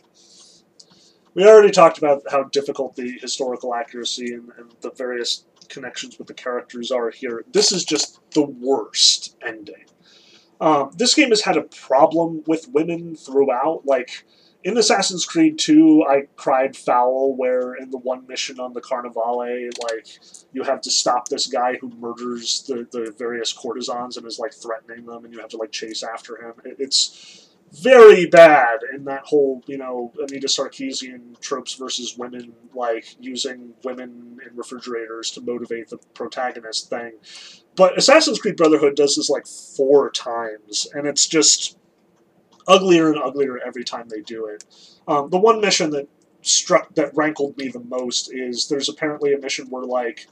We already talked about how difficult the historical accuracy and, and the various connections with the characters are here. This is just the worst ending. Um, this game has had a problem with women throughout. Like, in Assassin's Creed two, I cried foul, where in the one mission on the Carnivale, like, you have to stop this guy who murders the, the various courtesans and is, like, threatening them, and you have to, like, chase after him. It, it's... very bad in that whole, you know, Anita Sarkeesian tropes versus women, like, using women in refrigerators to motivate the protagonist thing. But Assassin's Creed Brotherhood does this, like, four times, and it's just uglier and uglier every time they do it. Um, the one mission that struck, that rankled me the most is there's apparently a mission where, like,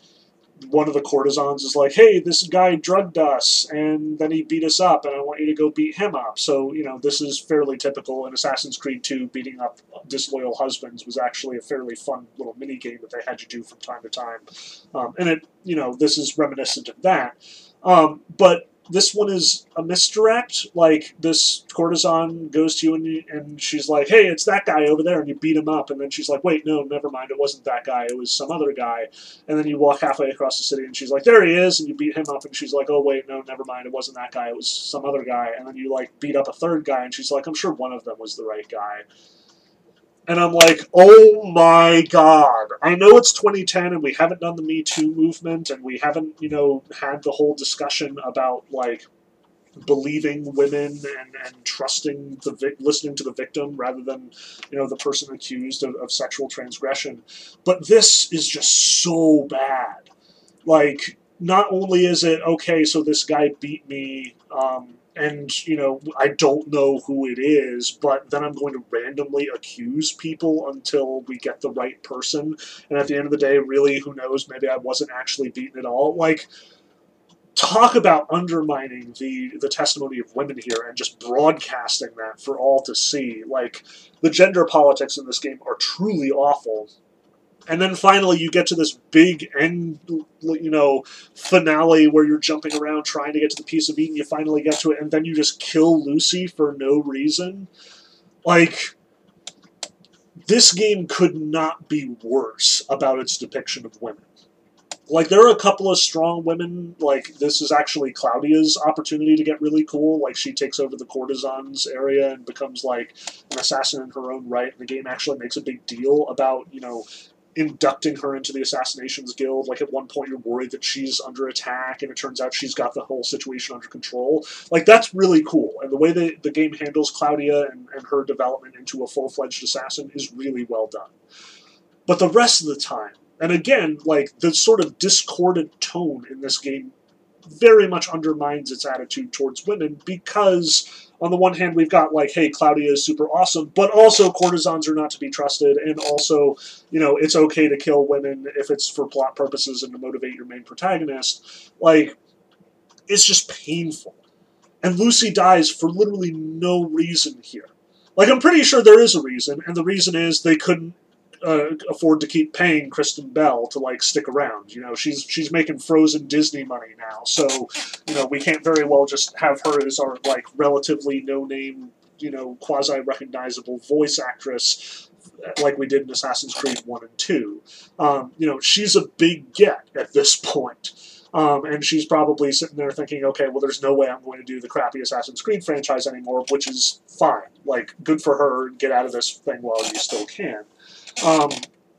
one of the courtesans is like, hey, this guy drugged us, and then he beat us up, and I want you to go beat him up. So, you know, this is fairly typical. In Assassin's Creed two, beating up disloyal husbands was actually a fairly fun little mini-game that they had you do from time to time. Um, and, it, you know, this is reminiscent of that. Um, but this one is a misdirect. Like, this courtesan goes to you, and, you, and she's like, hey, it's that guy over there, and you beat him up. And then she's like, wait, no, never mind, it wasn't that guy, it was some other guy. And then you walk halfway across the city, and she's like, there he is, and you beat him up. And she's like, oh, wait, no, never mind, it wasn't that guy, it was some other guy. And then you, like, beat up a third guy, and she's like, I'm sure one of them was the right guy. And I'm like, oh my god. I know it's twenty ten and we haven't done the Me Too movement and we haven't, you know, had the whole discussion about, like, believing women and, and trusting, the vic listening to the victim rather than, you know, the person accused of, of sexual transgression. But this is just so bad. Like, not only is it, okay, so this guy beat me, um... and, you know, I don't know who it is, but then I'm going to randomly accuse people until we get the right person. And at the end of the day, really, who knows, maybe I wasn't actually beaten at all. Like, talk about undermining the, the testimony of women here and just broadcasting that for all to see. Like, the gender politics in this game are truly awful. And then finally you get to this big end, you know, finale where you're jumping around trying to get to the Peace of Eden, you finally get to it, and then you just kill Lucy for no reason. Like, this game could not be worse about its depiction of women. Like, there are a couple of strong women. Like, this is actually Claudia's opportunity to get really cool. Like, she takes over the courtesans area and becomes, like, an assassin in her own right. And the game actually makes a big deal about, you know, inducting her into the Assassinations Guild. Like, at one point you're worried that she's under attack, and it turns out she's got the whole situation under control. Like, that's really cool. And the way the, the game handles Claudia and, and her development into a full-fledged assassin is really well done. But the rest of the time, and again, like, the sort of discordant tone in this game very much undermines its attitude towards women, because on the one hand we've got, like, hey, Claudia is super awesome, but also courtesans are not to be trusted, and also, you know, it's okay to kill women if it's for plot purposes and to motivate your main protagonist. Like, it's just painful. And Lucy dies for literally no reason here. Like, I'm pretty sure there is a reason, and the reason is they couldn't uh, afford to keep paying Kristen Bell to like stick around. You know, she's she's making Frozen Disney money now, so you know we can't very well just have her as our like relatively no-name, you know, quasi-recognizable voice actress like we did in Assassin's Creed one and two. Um, you know, she's a big get at this point. Um, and she's probably sitting there thinking, okay, well, there's no way I'm going to do the crappy Assassin's Creed franchise anymore, which is fine. Like, good for her, get out of this thing while you still can. Um,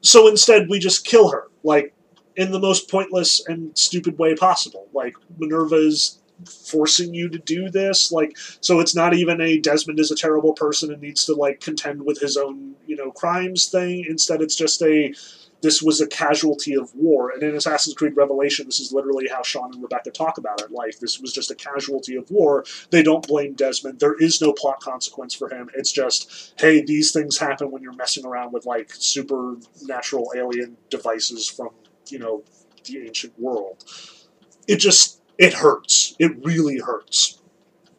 so instead, we just kill her, like, in the most pointless and stupid way possible. Like, Minerva is forcing you to do this, like, so it's not even a Desmond is a terrible person and needs to, like, contend with his own, you know, crimes thing. Instead, it's just a... this was a casualty of war, and in Assassin's Creed Revelations, this is literally how Sean and Rebecca talk about it. Like, this was just a casualty of war. They don't blame Desmond. There is no plot consequence for him. It's just, hey, these things happen when you're messing around with, like, supernatural alien devices from, you know, the ancient world. It just, it hurts. It really hurts.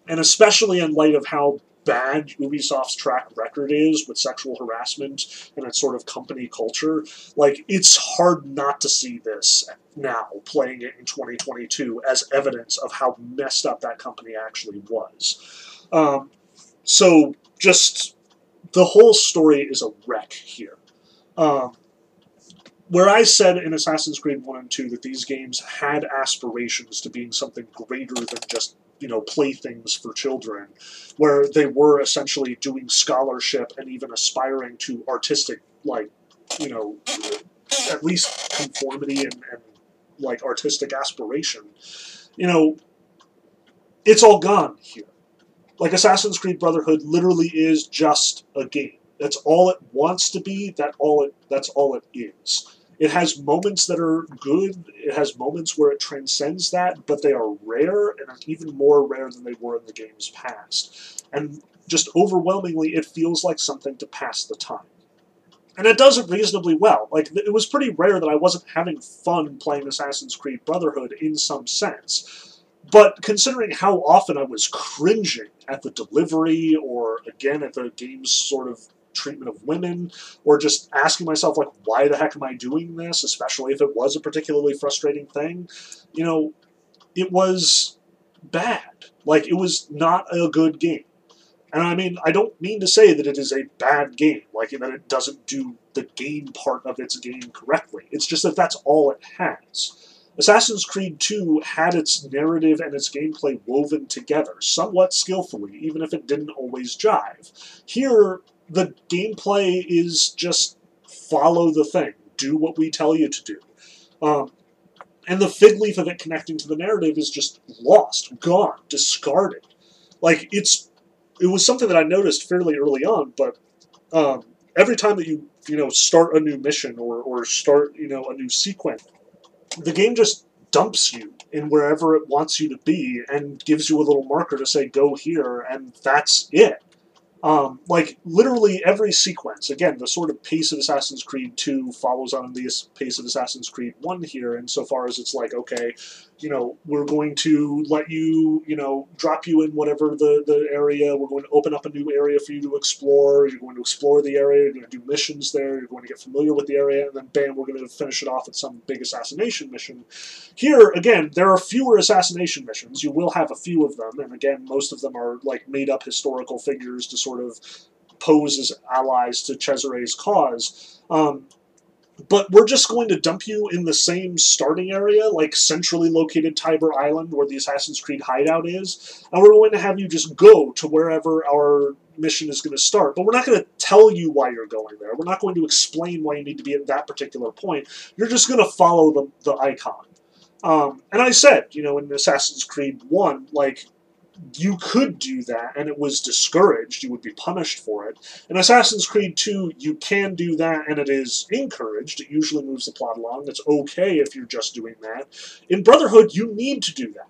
And especially in light of how bad Ubisoft's track record is with sexual harassment and that sort of company culture, like, it's hard not to see this now, playing it in twenty twenty-two, as evidence of how messed up that company actually was. Um, so, just, the whole story is a wreck here. Um, where I said in Assassin's Creed one and two that these games had aspirations to being something greater than just, you know, playthings for children, where they were essentially doing scholarship and even aspiring to artistic, like, you know, at least conformity and, and like, artistic aspiration. You know, it's all gone here. Like, Assassin's Creed Brotherhood literally is just a game. That's all it wants to be. That all it. That's all it is. It has moments that are good, it has moments where it transcends that, but they are rare, and even more rare than they were in the game's past. And just overwhelmingly, it feels like something to pass the time. And it does it reasonably well. Like, it was pretty rare that I wasn't having fun playing Assassin's Creed Brotherhood in some sense. But considering how often I was cringing at the delivery, or again at the game's sort of treatment of women, or just asking myself, like, why the heck am I doing this, especially if it was a particularly frustrating thing, you know, it was bad. Like, it was not a good game. And I mean, I don't mean to say that it is a bad game, like, that it doesn't do the game part of its game correctly. It's just that that's all it has. Assassin's Creed two had its narrative and its gameplay woven together, somewhat skillfully, even if it didn't always jive. Here, the gameplay is just follow the thing. Do what we tell you to do. Um, and the fig leaf of it connecting to the narrative is just lost, gone, discarded. Like, it's, it was something that I noticed fairly early on, but um, every time that you, you know, start a new mission or, or start, you know, a new sequence, the game just dumps you in wherever it wants you to be and gives you a little marker to say, go here, and that's it. Um, like, literally every sequence, again, the sort of pace of Assassin's Creed two follows on the pace of Assassin's Creed one here, insofar as it's like, okay, you know, we're going to let you, you know, drop you in whatever the, the area, we're going to open up a new area for you to explore, you're going to explore the area, you're going to do missions there, you're going to get familiar with the area, and then bam, we're going to finish it off at some big assassination mission. Here, again, there are fewer assassination missions, you will have a few of them, and again, most of them are, like, made-up historical figures to sort sort of pose as allies to Cesare's cause. Um, but we're just going to dump you in the same starting area, like centrally located Tiber Island, where the Assassin's Creed hideout is, and we're going to have you just go to wherever our mission is going to start. But we're not going to tell you why you're going there. We're not going to explain why you need to be at that particular point. You're just going to follow the, the icon. Um, and I said, you know, in Assassin's Creed one, like, you could do that, and it was discouraged. You would be punished for it. In Assassin's Creed two, you can do that, and it is encouraged. It usually moves the plot along. It's okay if you're just doing that. In Brotherhood, you need to do that.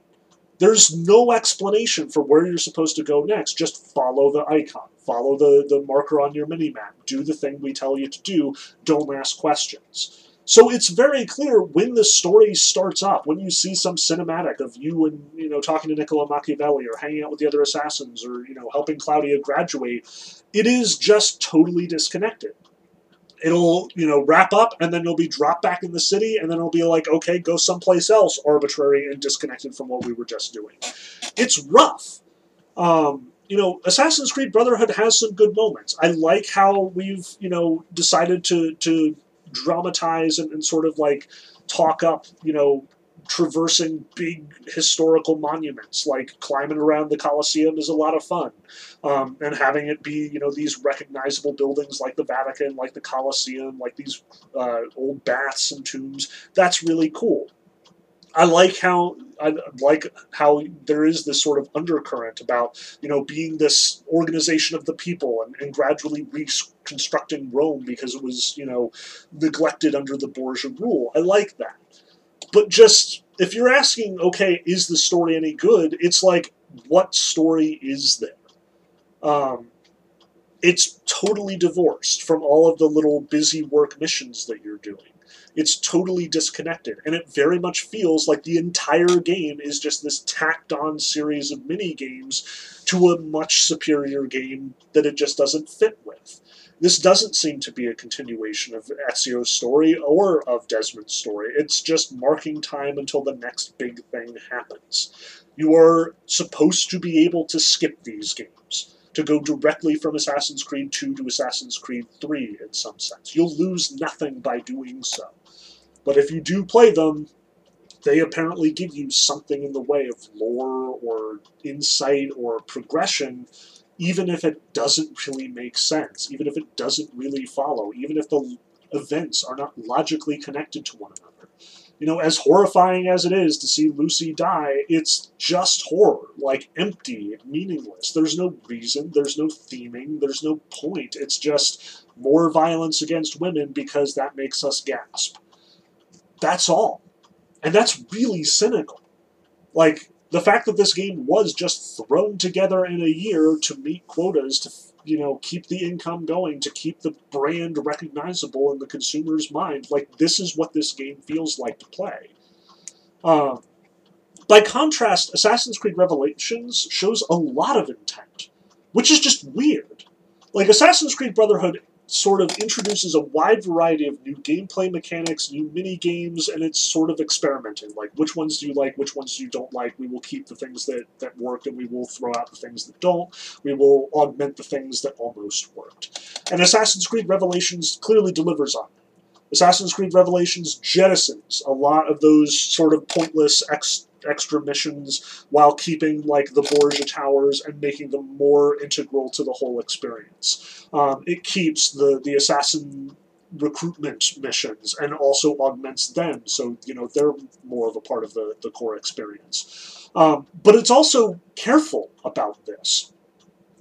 There's no explanation for where you're supposed to go next. Just follow the icon. Follow the, the marker on your mini-map. Do the thing we tell you to do. Don't ask questions. So it's very clear when the story starts up, when you see some cinematic of you and, you know, talking to Niccolò Machiavelli or hanging out with the other assassins or, you know, helping Claudia graduate, it is just totally disconnected. it'll, you know, wrap up, and then you'll be dropped back in the city, and then it'll be like, okay, go someplace else, arbitrary and disconnected from what we were just doing. It's rough. Um, you know, Assassin's Creed Brotherhood has some good moments. I like how we've, you know, decided to, to dramatize and, and sort of, like, talk up, you know, traversing big historical monuments. Like, climbing around the Colosseum is a lot of fun. Um, and having it be, you know, these recognizable buildings like the Vatican, like the Colosseum, like these uh, old baths and tombs, that's really cool. I like how I like how there is this sort of undercurrent about, you know, being this organization of the people and, and gradually reconstructing Rome because it was, you know, neglected under the Borgia rule. I like that. But just, if you're asking, okay, is the story any good? It's like, what story is there? Um, it's totally divorced from all of the little busy work missions that you're doing. It's totally disconnected, and it very much feels like the entire game is just this tacked-on series of mini-games to a much superior game that it just doesn't fit with. This doesn't seem to be a continuation of Ezio's story or of Desmond's story. It's just marking time until the next big thing happens. You are supposed to be able to skip these games, to go directly from Assassin's Creed two to Assassin's Creed three in some sense. You'll lose nothing by doing so. But if you do play them, they apparently give you something in the way of lore or insight or progression, even if it doesn't really make sense, even if it doesn't really follow, even if the events are not logically connected to one another. You know, as horrifying as it is to see Lucy die, it's just horror, like empty, meaningless. There's no reason, there's no theming, there's no point. It's just more violence against women because that makes us gasp. That's all. And that's really cynical. Like, the fact that this game was just thrown together in a year to meet quotas, to, you know, keep the income going, to keep the brand recognizable in the consumer's mind, like, this is what this game feels like to play. Uh, by contrast, Assassin's Creed Revelations shows a lot of intent, which is just weird. Like, Assassin's Creed Brotherhood sort of introduces a wide variety of new gameplay mechanics, new mini-games, and it's sort of experimenting. Like, which ones do you like, which ones do you don't like? We will keep the things that, that worked, and we will throw out the things that don't. We will augment the things that almost worked. And Assassin's Creed Revelations clearly delivers on that. Assassin's Creed Revelations jettisons a lot of those sort of pointless ex extra missions while keeping, like, the Borgia Towers and making them more integral to the whole experience. Um, it keeps the, the assassin recruitment missions and also augments them, so, you know, they're more of a part of the, the core experience. Um, but it's also careful about this.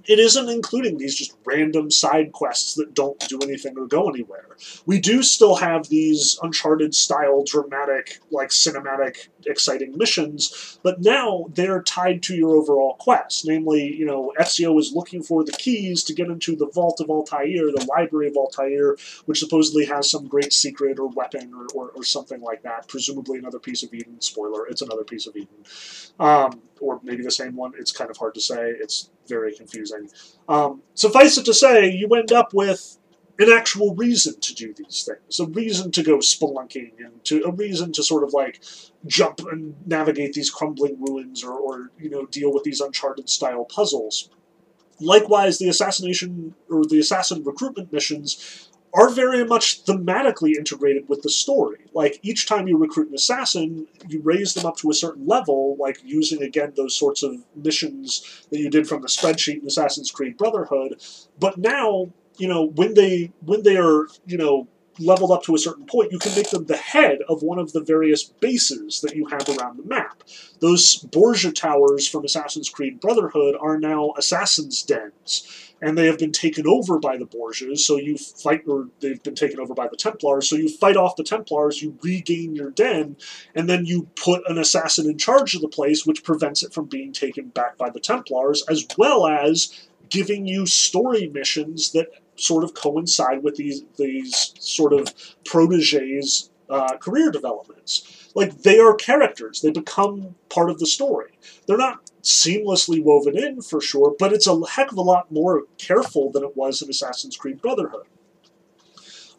It isn't including these just random side quests that don't do anything or go anywhere. We do still have these Uncharted-style, dramatic, like, cinematic, exciting missions, but now they're tied to your overall quest. Namely, you know, Ezio is looking for the keys to get into the vault of Altair, the library of Altair, which supposedly has some great secret or weapon or, or, or something like that. Presumably another piece of Eden. Spoiler, it's another piece of Eden. Um, or maybe the same one. It's kind of hard to say. It's very confusing. Um, suffice it to say, you end up with an actual reason to do these things, a reason to go spelunking, and to a reason to sort of, like, jump and navigate these crumbling ruins, or, or you know, deal with these Uncharted-style puzzles. Likewise, the assassination or the assassin recruitment missions are very much thematically integrated with the story. Like, each time you recruit an assassin, you raise them up to a certain level, like using, again, those sorts of missions that you did from the spreadsheet in Assassin's Creed Brotherhood. But now, you know, when they when they are, you know, leveled up to a certain point, you can make them the head of one of the various bases that you have around the map. Those Borgia Towers from Assassin's Creed Brotherhood are now Assassin's Dens, and they have been taken over by the Borgias, so you fight, or they've been taken over by the Templars, so you fight off the Templars, you regain your den, and then you put an assassin in charge of the place, which prevents it from being taken back by the Templars, as well as giving you story missions that sort of coincide with these, these sort of protégés' uh, career developments. Like, they are characters. They become part of the story. They're not seamlessly woven in, for sure, but it's a heck of a lot more careful than it was in Assassin's Creed Brotherhood.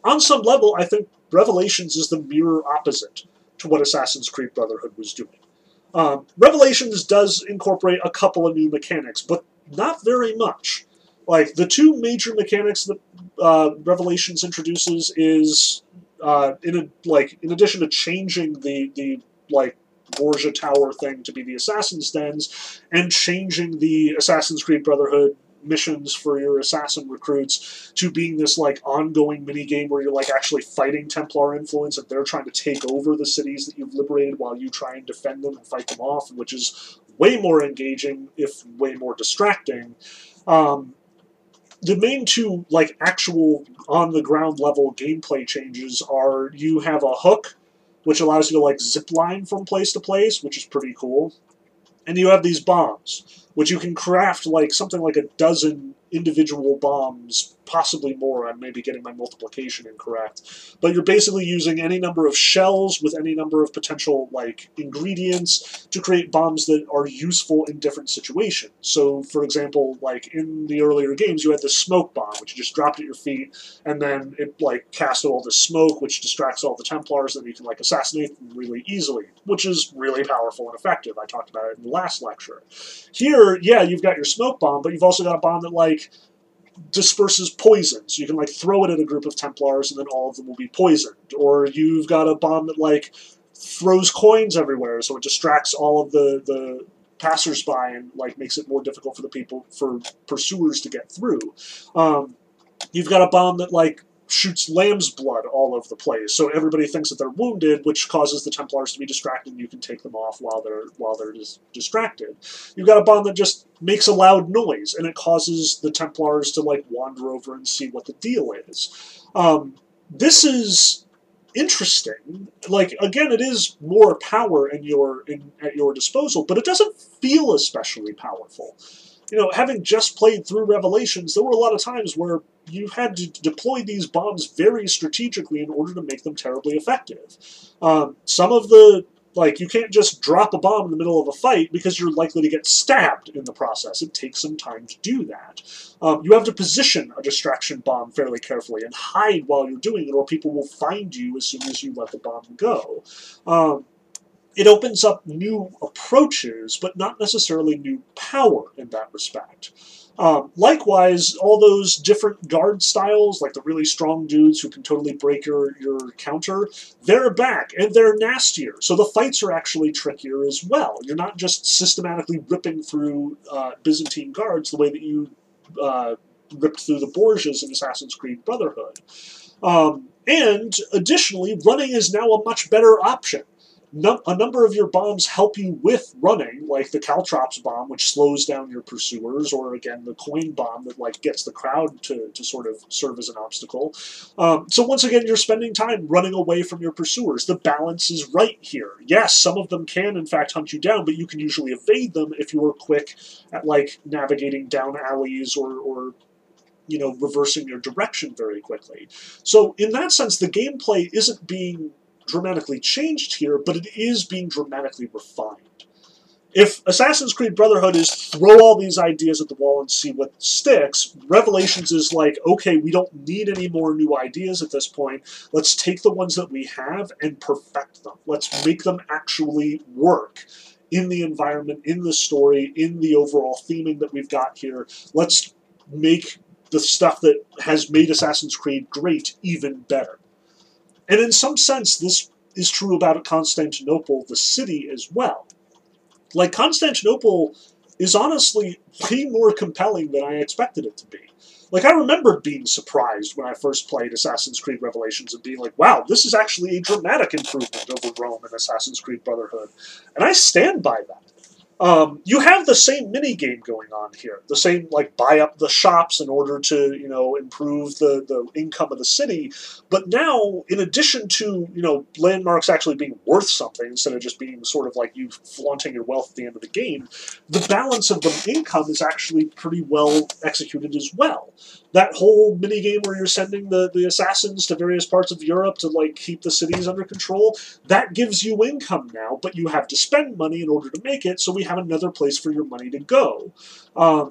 on some level, I think Revelations is the mirror opposite to what Assassin's Creed Brotherhood was doing. Um, Revelations does incorporate a couple of new mechanics, but not very much. Like, the two major mechanics that uh, Revelations introduces is, uh, in a, like, in addition to changing the, the like, Borgia Tower thing to be the Assassin's Dens, and changing the Assassin's Creed Brotherhood missions for your assassin recruits to being this, like, ongoing minigame where you're, like, actually fighting Templar influence and they're trying to take over the cities that you've liberated while you try and defend them and fight them off, which is way more engaging, if way more distracting. Um, the main two, like, actual on-the-ground level gameplay changes are you have a hook, which allows you to, like, zipline from place to place, which is pretty cool. And you have these bombs, which you can craft like something like a dozen individual bombs, possibly more. I'm maybe getting my multiplication incorrect. But you're basically using any number of shells with any number of potential like ingredients to create bombs that are useful in different situations. So, for example, like in the earlier games, you had the smoke bomb, which you just dropped at your feet, and then it like cast all the smoke, which distracts all the Templars, and you can like assassinate them really easily, which is really powerful and effective. I talked about it in the last lecture. Here, yeah, you've got your smoke bomb, but you've also got a bomb that like disperses poison, so you can like throw it at a group of Templars and then all of them will be poisoned. Or you've got a bomb that like throws coins everywhere, so it distracts all of the the passersby and like makes it more difficult for the people for pursuers to get through. Um, you've got a bomb that like shoots lamb's blood all over the place, so everybody thinks that they're wounded, which causes the Templars to be distracted, and you can take them off while they're while they're dis distracted. You've got a bomb that just makes a loud noise, and it causes the Templars to like wander over and see what the deal is. Um, this is interesting. Like again, it is more power in your in, at your disposal, but it doesn't feel especially powerful. You know, having just played through Revelations, there were a lot of times where you had to deploy these bombs very strategically in order to make them terribly effective. Um, some of the, like, you can't just drop a bomb in the middle of a fight because you're likely to get stabbed in the process. It takes some time to do that. Um, you have to position a distraction bomb fairly carefully and hide while you're doing it, or people will find you as soon as you let the bomb go. Um, It opens up new approaches, but not necessarily new power in that respect. Um, likewise, all those different guard styles, like the really strong dudes who can totally break your, your counter, they're back, and they're nastier. So the fights are actually trickier as well. You're not just systematically ripping through uh, Byzantine guards the way that you uh, ripped through the Borgias in Assassin's Creed Brotherhood. Um, and additionally, running is now a much better option. A number of your bombs help you with running, like the Caltrops bomb, which slows down your pursuers, or again, the coin bomb that like gets the crowd to, to sort of serve as an obstacle. Um, so once again, you're spending time running away from your pursuers. The balance is right here. Yes, some of them can, in fact, hunt you down, but you can usually evade them if you are quick at like navigating down alleys or... or you know, reversing your direction very quickly. So in that sense, the gameplay isn't being dramatically changed here, but it is being dramatically refined. If Assassin's Creed Brotherhood is throw all these ideas at the wall and see what sticks, Revelations is like, okay, we don't need any more new ideas at this point. Let's take the ones that we have and perfect them. Let's make them actually work in the environment, in the story, in the overall theming that we've got here. Let's make the stuff that has made Assassin's Creed great even better. And in some sense, this is true about Constantinople, the city, as well. Like, Constantinople is honestly way more compelling than I expected it to be. Like, I remember being surprised when I first played Assassin's Creed Revelations and being like, wow, this is actually a dramatic improvement over Rome and Assassin's Creed Brotherhood. And I stand by that. Um, you have the same mini-game going on here. The same, like, buy up the shops in order to, you know, improve the, the income of the city. But now, in addition to, you know, landmarks actually being worth something instead of just being sort of like you flaunting your wealth at the end of the game, the balance of the income is actually pretty well executed as well. That whole mini-game where you're sending the, the assassins to various parts of Europe to, like, keep the cities under control, that gives you income now, but you have to spend money in order to make it, so we have another place for your money to go. Um,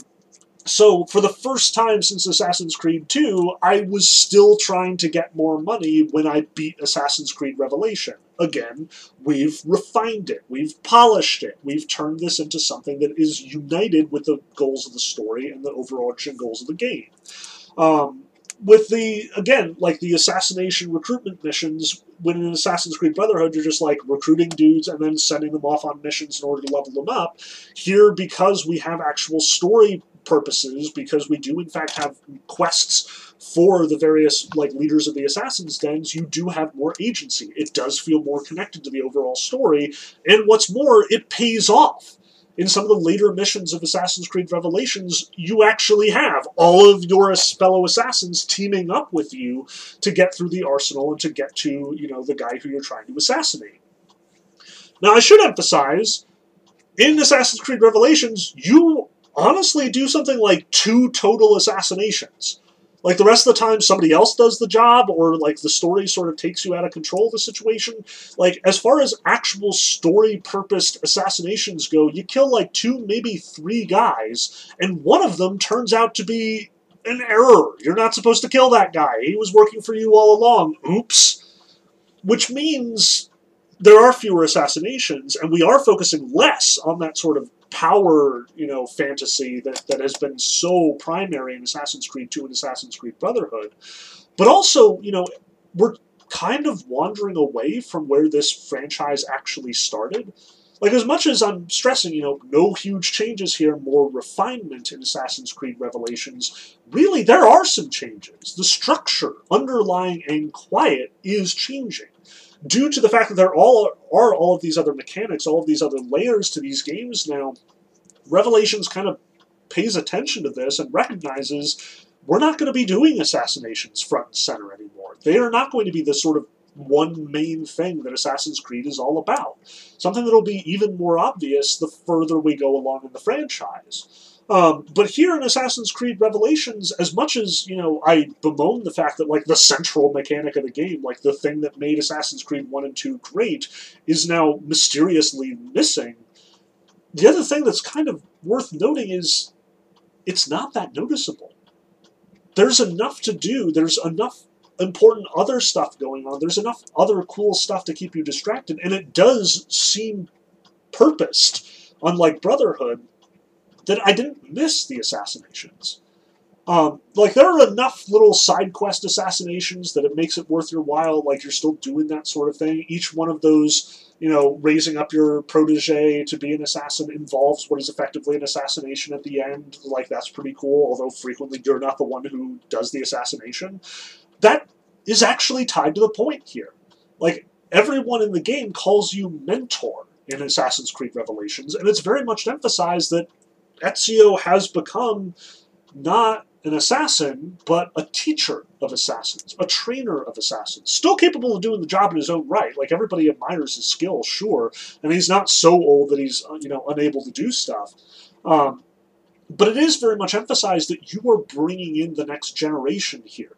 So, for the first time since Assassin's Creed two, I was still trying to get more money when I beat Assassin's Creed Revelations. Again, we've refined it, we've polished it, we've turned this into something that is united with the goals of the story and the overarching goals of the game. Um, with the, again, like the assassination recruitment missions, when in Assassin's Creed Brotherhood, you're just like recruiting dudes and then sending them off on missions in order to level them up. Here, because we have actual story purposes, because we do in fact have quests for the various like leaders of the Assassin's Dens, you do have more agency. It does feel more connected to the overall story, and what's more, it pays off. In some of the later missions of Assassin's Creed Revelations, you actually have all of your fellow assassins teaming up with you to get through the arsenal and to get to, you know, the guy who you're trying to assassinate. Now, I should emphasize, in Assassin's Creed Revelations, you honestly do something like two total assassinations. Like, the rest of the time, somebody else does the job, or, like, the story sort of takes you out of control of the situation. Like, as far as actual story-purposed assassinations go, you kill, like, two, maybe three guys, and one of them turns out to be an error. You're not supposed to kill that guy. He was working for you all along. Oops. Which means there are fewer assassinations, and we are focusing less on that sort of power, you know, fantasy that, that has been so primary in Assassin's Creed two and Assassin's Creed Brotherhood. But also, you know, we're kind of wandering away from where this franchise actually started. Like, as much as I'm stressing, you know, no huge changes here, more refinement in Assassin's Creed Revelations, really there are some changes. The structure, underlying and quiet, is changing. Due to the fact that there all are all of these other mechanics, all of these other layers to these games now, Revelations kind of pays attention to this and recognizes we're not going to be doing assassinations front and center anymore. They are not going to be the sort of one main thing that Assassin's Creed is all about. Something that will be even more obvious the further we go along in the franchise. Um, but here in Assassin's Creed Revelations, as much as, you know, I bemoan the fact that, like, the central mechanic of the game, like, the thing that made Assassin's Creed one and two great, is now mysteriously missing, the other thing that's kind of worth noting is it's not that noticeable. There's enough to do, there's enough important other stuff going on, there's enough other cool stuff to keep you distracted, and it does seem purposed, unlike Brotherhood, that I didn't miss the assassinations. Um, like, there are enough little side quest assassinations that it makes it worth your while, like, you're still doing that sort of thing. Each one of those, you know, raising up your protege to be an assassin involves what is effectively an assassination at the end. Like, that's pretty cool, although frequently you're not the one who does the assassination. That is actually tied to the point here. Like, everyone in the game calls you mentor in Assassin's Creed Revelations, and it's very much emphasized that Ezio has become not an assassin, but a teacher of assassins, a trainer of assassins. Still capable of doing the job in his own right. Like, everybody admires his skill, sure. And he's not so old that he's, you know, unable to do stuff. Um, but it is very much emphasized that you are bringing in the next generation here.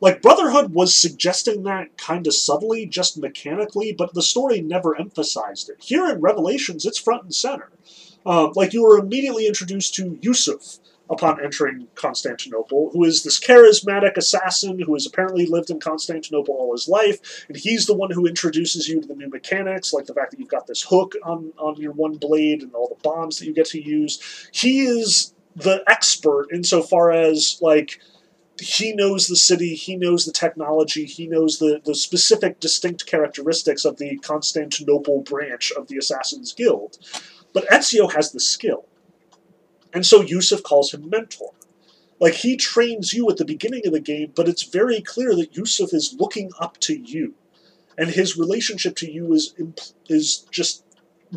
Like, Brotherhood was suggesting that kind of subtly, just mechanically, but the story never emphasized it. Here in Revelations, it's front and center. Um, like, you were immediately introduced to Yusuf upon entering Constantinople, who is this charismatic assassin who has apparently lived in Constantinople all his life, and he's the one who introduces you to the new mechanics, like the fact that you've got this hook on, on your one blade and all the bombs that you get to use. He is the expert insofar as, like, he knows the city, he knows the technology, he knows the, the specific distinct characteristics of the Constantinople branch of the Assassin's Guild. But Ezio has the skill, and so Yusuf calls him mentor. Like, he trains you at the beginning of the game, but it's very clear that Yusuf is looking up to you, and his relationship to you is, is just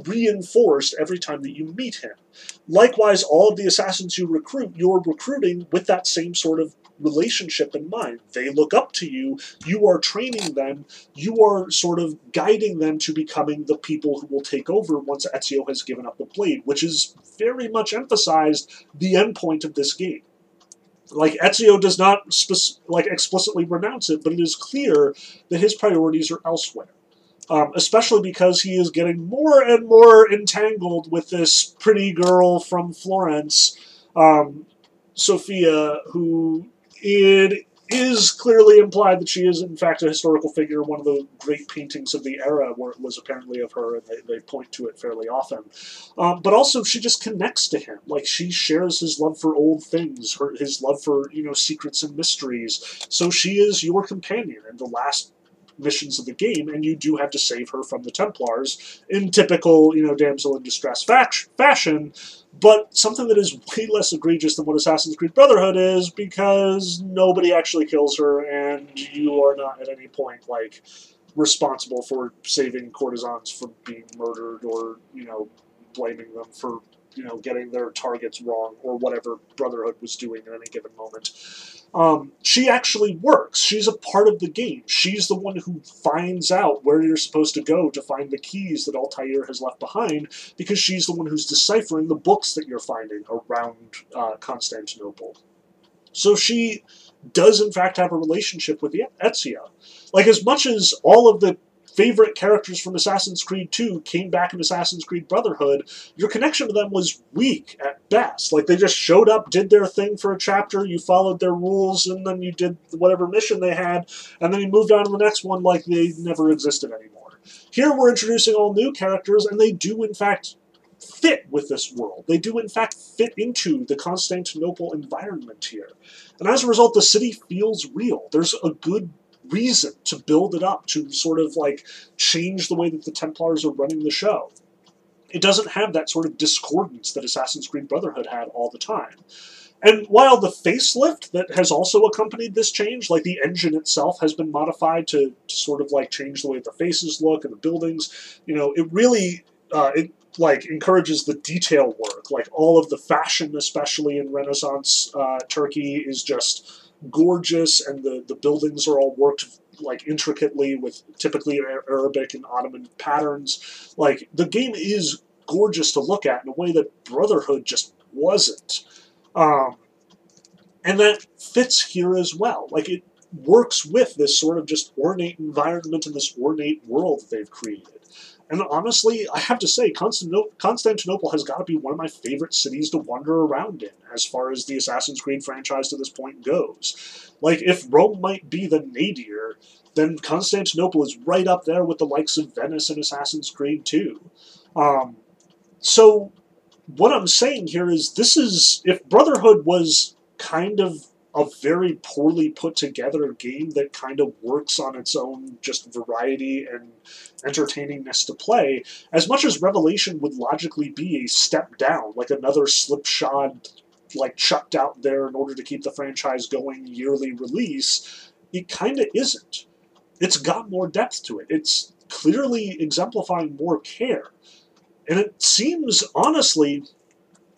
reinforced every time that you meet him. Likewise, all of the assassins you recruit, you're recruiting with that same sort of relationship in mind. They look up to you, you are training them, you are sort of guiding them to becoming the people who will take over once Ezio has given up the blade, which is very much emphasized the end point of this game. Like, Ezio does not spec- like explicitly renounce it, but it is clear that his priorities are elsewhere. Um, especially because he is getting more and more entangled with this pretty girl from Florence, um, Sophia, who it is clearly implied that she is, in fact, a historical figure. One of the great paintings of the era where it was apparently of her, and they, they point to it fairly often. Um, but also, she just connects to him. Like, she shares his love for old things, her, his love for, you know, secrets and mysteries. So she is your companion in the last missions of the game, and you do have to save her from the Templars in typical, you know, damsel in distress fashion, but something that is way less egregious than what Assassin's Creed Brotherhood is, because nobody actually kills her, and you are not at any point, like, responsible for saving courtesans from being murdered or, you know, blaming them for, you know, getting their targets wrong or whatever Brotherhood was doing at any given moment. Um, she actually works. She's a part of the game. She's the one who finds out where you're supposed to go to find the keys that Altair has left behind, because she's the one who's deciphering the books that you're finding around uh, Constantinople. So she does, in fact, have a relationship with Ezio. Like, as much as all of the favorite characters from Assassin's Creed two came back in Assassin's Creed Brotherhood, your connection to them was weak at best. Like, they just showed up, did their thing for a chapter, you followed their rules, and then you did whatever mission they had, and then you moved on to the next one like they never existed anymore. Here we're introducing all new characters, and they do, in fact, fit with this world. They do, in fact, fit into the Constantinople environment here. And as a result, the city feels real. There's a good reason to build it up, to sort of like change the way that the Templars are running the show. It doesn't have that sort of discordance that Assassin's Creed Brotherhood had all the time. And while the facelift that has also accompanied this change, like the engine itself has been modified to, to sort of like change the way the faces look and the buildings, you know, it really uh, it like encourages the detail work. Like, all of the fashion, especially in Renaissance uh, Turkey, is just gorgeous, and the, the buildings are all worked like intricately with typically Arabic and Ottoman patterns. Like, the game is gorgeous to look at in a way that Brotherhood just wasn't. Um, and that fits here as well. Like, it works with this sort of just ornate environment and this ornate world that they've created. And honestly, I have to say, Constantinople, Constantinople has got to be one of my favorite cities to wander around in, as far as the Assassin's Creed franchise to this point goes. Like, if Rome might be the nadir, then Constantinople is right up there with the likes of Venice and Assassin's Creed two. Um, so, what I'm saying here is, this is, if Brotherhood was kind of a very poorly put together game that kind of works on its own just variety and entertainingness to play, as much as Revelation would logically be a step down, like another slipshod, like chucked out there in order to keep the franchise going yearly release, it kind of isn't. It's got more depth to it. It's clearly exemplifying more care. And it seems, honestly,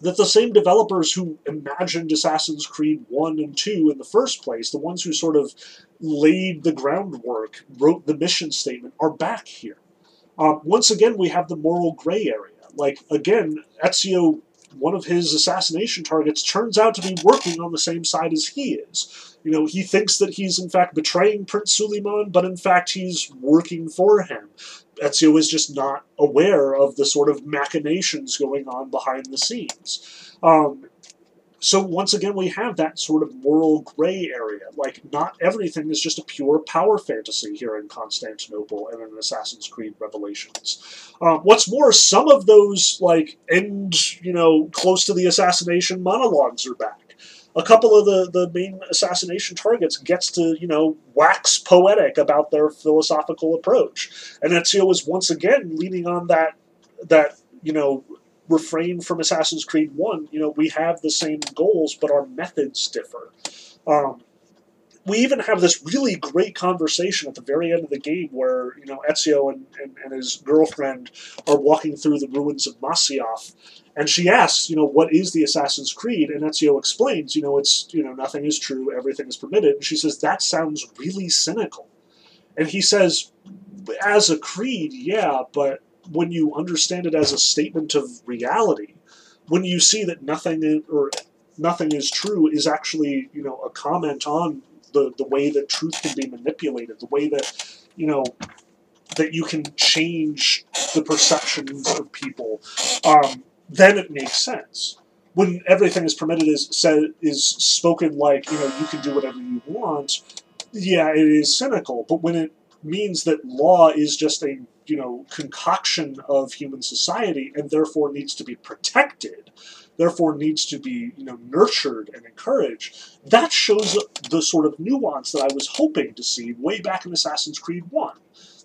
that the same developers who imagined Assassin's Creed one and two in the first place, the ones who sort of laid the groundwork, wrote the mission statement, are back here. Um, once again, we have the moral gray area. Like, again, Ezio, one of his assassination targets, turns out to be working on the same side as he is. You know, he thinks that he's, in fact, betraying Prince Suleiman, but in fact he's working for him. Ezio is just not aware of the sort of machinations going on behind the scenes. Um, so once again, we have that sort of moral gray area. Like, not everything is just a pure power fantasy here in Constantinople and in Assassin's Creed Revelations. Um, what's more, some of those, like, end, you know, close to the assassination monologues are back. A couple of the, the main assassination targets gets to, you know, wax poetic about their philosophical approach. And Ezio is once again leaning on that, that, you know, refrain from Assassin's Creed one. You know, we have the same goals, but our methods differ. Um, we even have this really great conversation at the very end of the game where, you know, Ezio and, and, and his girlfriend are walking through the ruins of Masyaf. And she asks, you know, what is the Assassin's Creed? And Ezio explains, you know, it's, you know, nothing is true, everything is permitted. And she says, that sounds really cynical. And he says, as a creed, yeah, but when you understand it as a statement of reality, when you see that nothing is, or nothing is true is actually, you know, a comment on the, the way that truth can be manipulated, the way that, you know, that you can change the perceptions of people, um, then it makes sense. when everything is permitted is said is spoken like, you know, you can do whatever you want, yeah, it is cynical. But when it means that law is just a, you know, concoction of human society and therefore needs to be protected, therefore needs to be, you know, nurtured and encouraged, that shows the sort of nuance that I was hoping to see way back in Assassin's Creed one.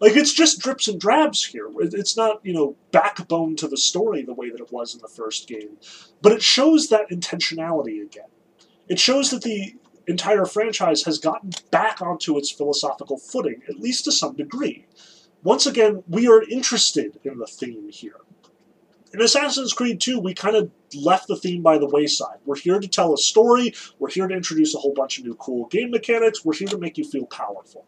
Like, it's just drips and drabs here. It's not, you know, backbone to the story the way that it was in the first game. But it shows that intentionality again. It shows that the entire franchise has gotten back onto its philosophical footing, at least to some degree. Once again, we are interested in the theme here. In Assassin's Creed two, we kind of left the theme by the wayside. We're here to tell a story, we're here to introduce a whole bunch of new cool game mechanics, we're here to make you feel powerful.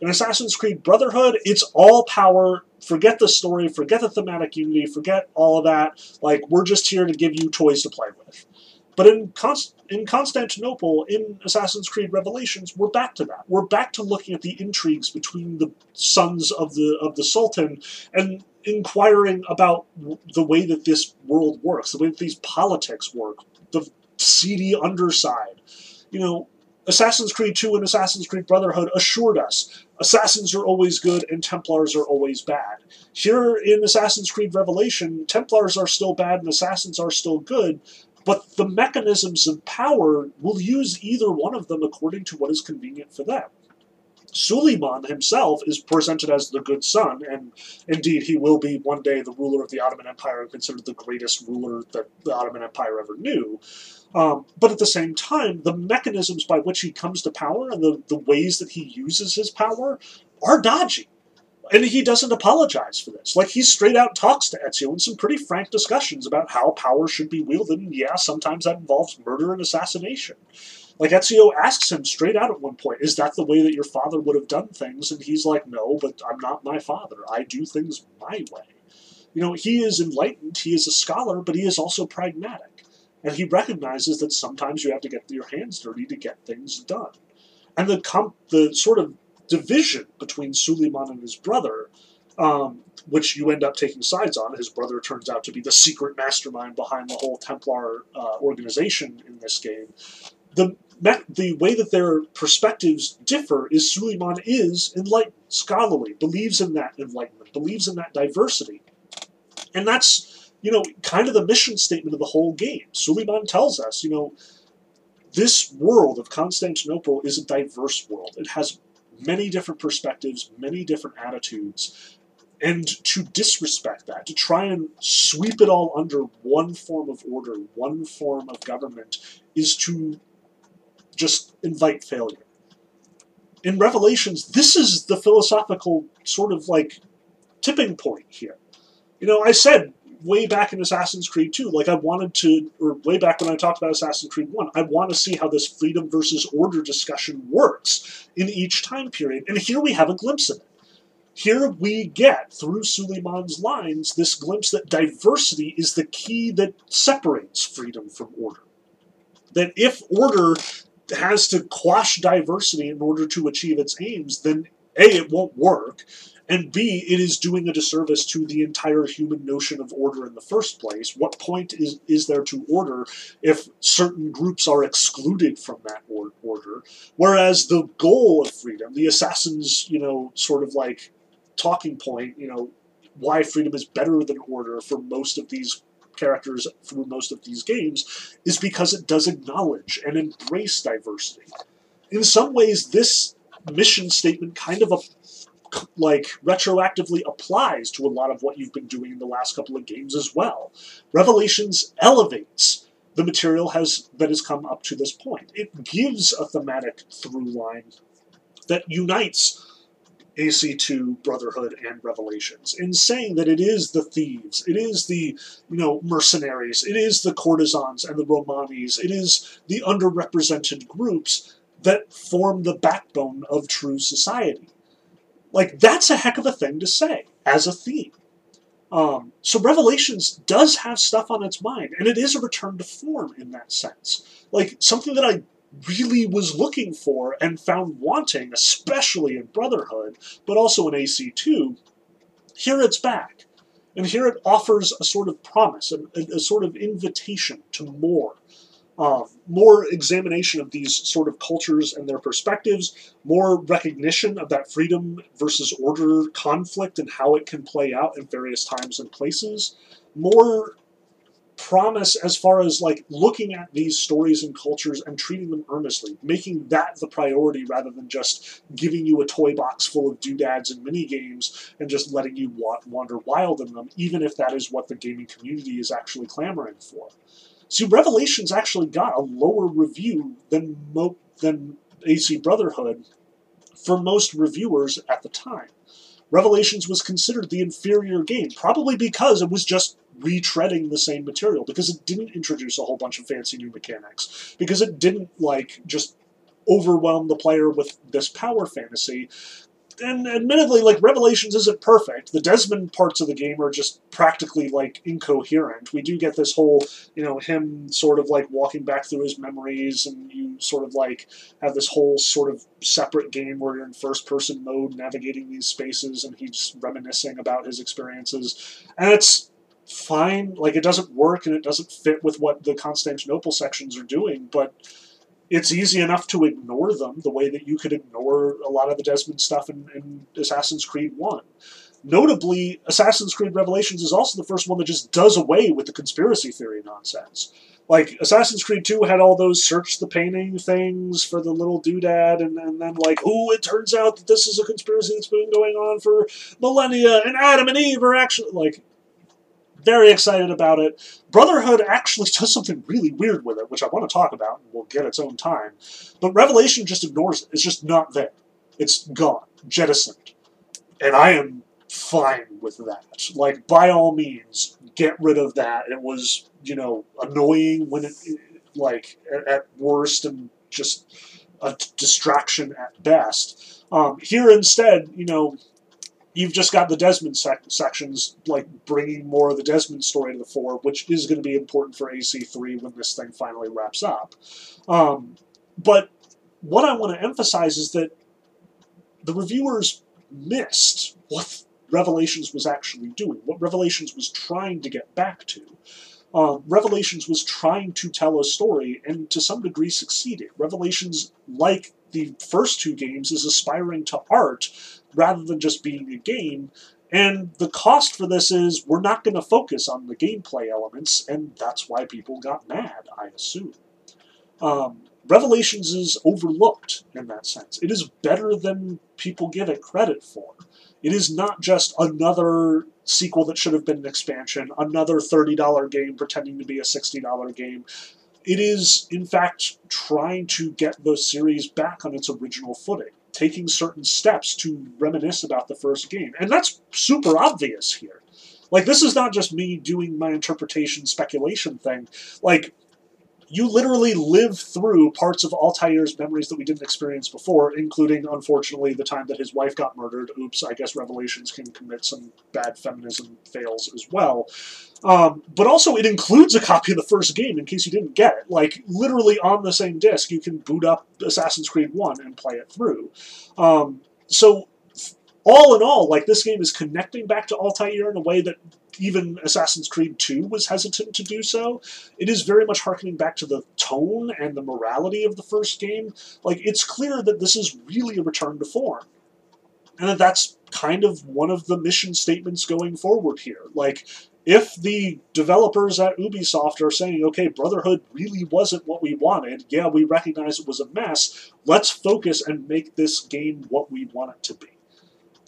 In Assassin's Creed Brotherhood, it's all power. Forget the story, forget the thematic unity, forget all of that. Like, we're just here to give you toys to play with. But in, Const in Constantinople, in Assassin's Creed Revelations, we're back to that. We're back to looking at the intrigues between the sons of the, of the Sultan and inquiring about the way that this world works, the way that these politics work, the seedy underside. You know, Assassin's Creed two and Assassin's Creed Brotherhood assured us assassins are always good and Templars are always bad. Here in Assassin's Creed Revelation, Templars are still bad and assassins are still good, but the mechanisms of power will use either one of them according to what is convenient for them. Suleiman himself is presented as the good son, and indeed he will be one day the ruler of the Ottoman Empire and considered the greatest ruler that the Ottoman Empire ever knew. Um, but at the same time, the mechanisms by which he comes to power and the, the ways that he uses his power are dodgy. And he doesn't apologize for this. Like, he straight out talks to Ezio in some pretty frank discussions about how power should be wielded, and yeah, sometimes that involves murder and assassination. Like, Ezio asks him straight out at one point, is that the way that your father would have done things? And he's like, no, but I'm not my father. I do things my way. You know, he is enlightened, he is a scholar, but he is also pragmatic. And he recognizes that sometimes you have to get your hands dirty to get things done. And the, comp the sort of division between Suleiman and his brother, um, which you end up taking sides on, his brother turns out to be the secret mastermind behind the whole Templar uh, organization in this game, the The way that their perspectives differ is Suleiman is enlightened, scholarly, believes in that enlightenment, believes in that diversity. And that's, you know, kind of the mission statement of the whole game. Suleiman tells us, you know, this world of Constantinople is a diverse world. It has many different perspectives, many different attitudes. And to disrespect that, to try and sweep it all under one form of order, one form of government, is to just invite failure. In Revelations, this is the philosophical sort of, like, tipping point here. You know, I said way back in Assassin's Creed two, like, I wanted to, or way back when I talked about Assassin's Creed one, I want to see how this freedom versus order discussion works in each time period. And here we have a glimpse of it. Here we get, through Suleiman's lines, this glimpse that diversity is the key that separates freedom from order. That if order has to quash diversity in order to achieve its aims, then A, it won't work, and B, it is doing a disservice to the entire human notion of order in the first place. What point is, is there to order if certain groups are excluded from that or order? Whereas the goal of freedom, the assassin's, you know, sort of like talking point, you know, why freedom is better than order for most of these characters through most of these games, is because it does acknowledge and embrace diversity. In some ways, this mission statement kind of a, like retroactively applies to a lot of what you've been doing in the last couple of games as well. Revelations elevates the material has, that has come up to this point. It gives a thematic through line that unites A C two, Brotherhood, and Revelations, in saying that it is the thieves, it is the, you know, mercenaries, it is the courtesans and the Romanis, it is the underrepresented groups that form the backbone of true society. Like, that's a heck of a thing to say as a theme. Um, so Revelations does have stuff on its mind, and it is a return to form in that sense. Like, something that I really was looking for and found wanting, especially in Brotherhood, but also in A C two, here it's back. And here it offers a sort of promise, a, a, a sort of invitation to more. Uh, more examination of these sort of cultures and their perspectives, more recognition of that freedom versus order conflict and how it can play out at various times and places, more promise as far as like looking at these stories and cultures and treating them earnestly, making that the priority rather than just giving you a toy box full of doodads and minigames and just letting you wander wild in them, even if that is what the gaming community is actually clamoring for. So Revelations actually got a lower review than Mo than A C Brotherhood for most reviewers at the time. Revelations was considered the inferior game, probably because it was just retreading the same material, because it didn't introduce a whole bunch of fancy new mechanics, because it didn't like just overwhelm the player with this power fantasy. And admittedly, like, Revelations isn't perfect. The Desmond parts of the game are just practically, like, incoherent. We do get this whole, you know, him sort of, like, walking back through his memories, and you sort of, like, have this whole sort of separate game where you're in first-person mode navigating these spaces, and he's reminiscing about his experiences. And it's fine. Like, it doesn't work, and it doesn't fit with what the Constantinople sections are doing, but it's easy enough to ignore them the way that you could ignore a lot of the Desmond stuff in, in Assassin's Creed one. Notably, Assassin's Creed Revelations is also the first one that just does away with the conspiracy theory nonsense. Like, Assassin's Creed two had all those search the painting things for the little doodad, and, and then, like, ooh, it turns out that this is a conspiracy that's been going on for millennia, and Adam and Eve are actually, like, very excited about it. Brotherhood actually does something really weird with it, which I want to talk about, and we'll get its own time. But Revelation just ignores it. It's just not there. It's gone. Jettisoned. And I am fine with that. Like, by all means, get rid of that. It was, you know, annoying when it, like, at worst, and just a distraction at best. Um, here instead, you know, you've just got the Desmond sec sections, like, bringing more of the Desmond story to the fore, which is going to be important for A C three when this thing finally wraps up. Um, but what I want to emphasize is that the reviewers missed what Revelations was actually doing, what Revelations was trying to get back to. Uh, Revelations was trying to tell a story, and to some degree succeeded. Revelations, like the first two games, is aspiring to art rather than just being a game, and the cost for this is we're not going to focus on the gameplay elements, and that's why people got mad, I assume. Um, Revelations is overlooked in that sense. It is better than people give it credit for. It is not just another sequel that should have been an expansion, another thirty dollar game pretending to be a sixty dollar game. It is, in fact, trying to get the series back on its original footing, taking certain steps to reminisce about the first game. And that's super obvious here. Like, this is not just me doing my interpretation speculation thing. Like, you literally live through parts of Altair's memories that we didn't experience before, including, unfortunately, the time that his wife got murdered. Oops, I guess Revelations can commit some bad feminism fails as well. Um, but also, it includes a copy of the first game, in case you didn't get it. Like, literally on the same disc, you can boot up Assassin's Creed one and play it through. Um, so, all in all, like, this game is connecting back to Altair in a way that even Assassin's Creed two was hesitant to do so. It is very much harkening back to the tone and the morality of the first game. Like, it's clear that this is really a return to form, and that that's kind of one of the mission statements going forward here. Like, if the developers at Ubisoft are saying, okay, Brotherhood really wasn't what we wanted, yeah, we recognize it was a mess, let's focus and make this game what we want it to be.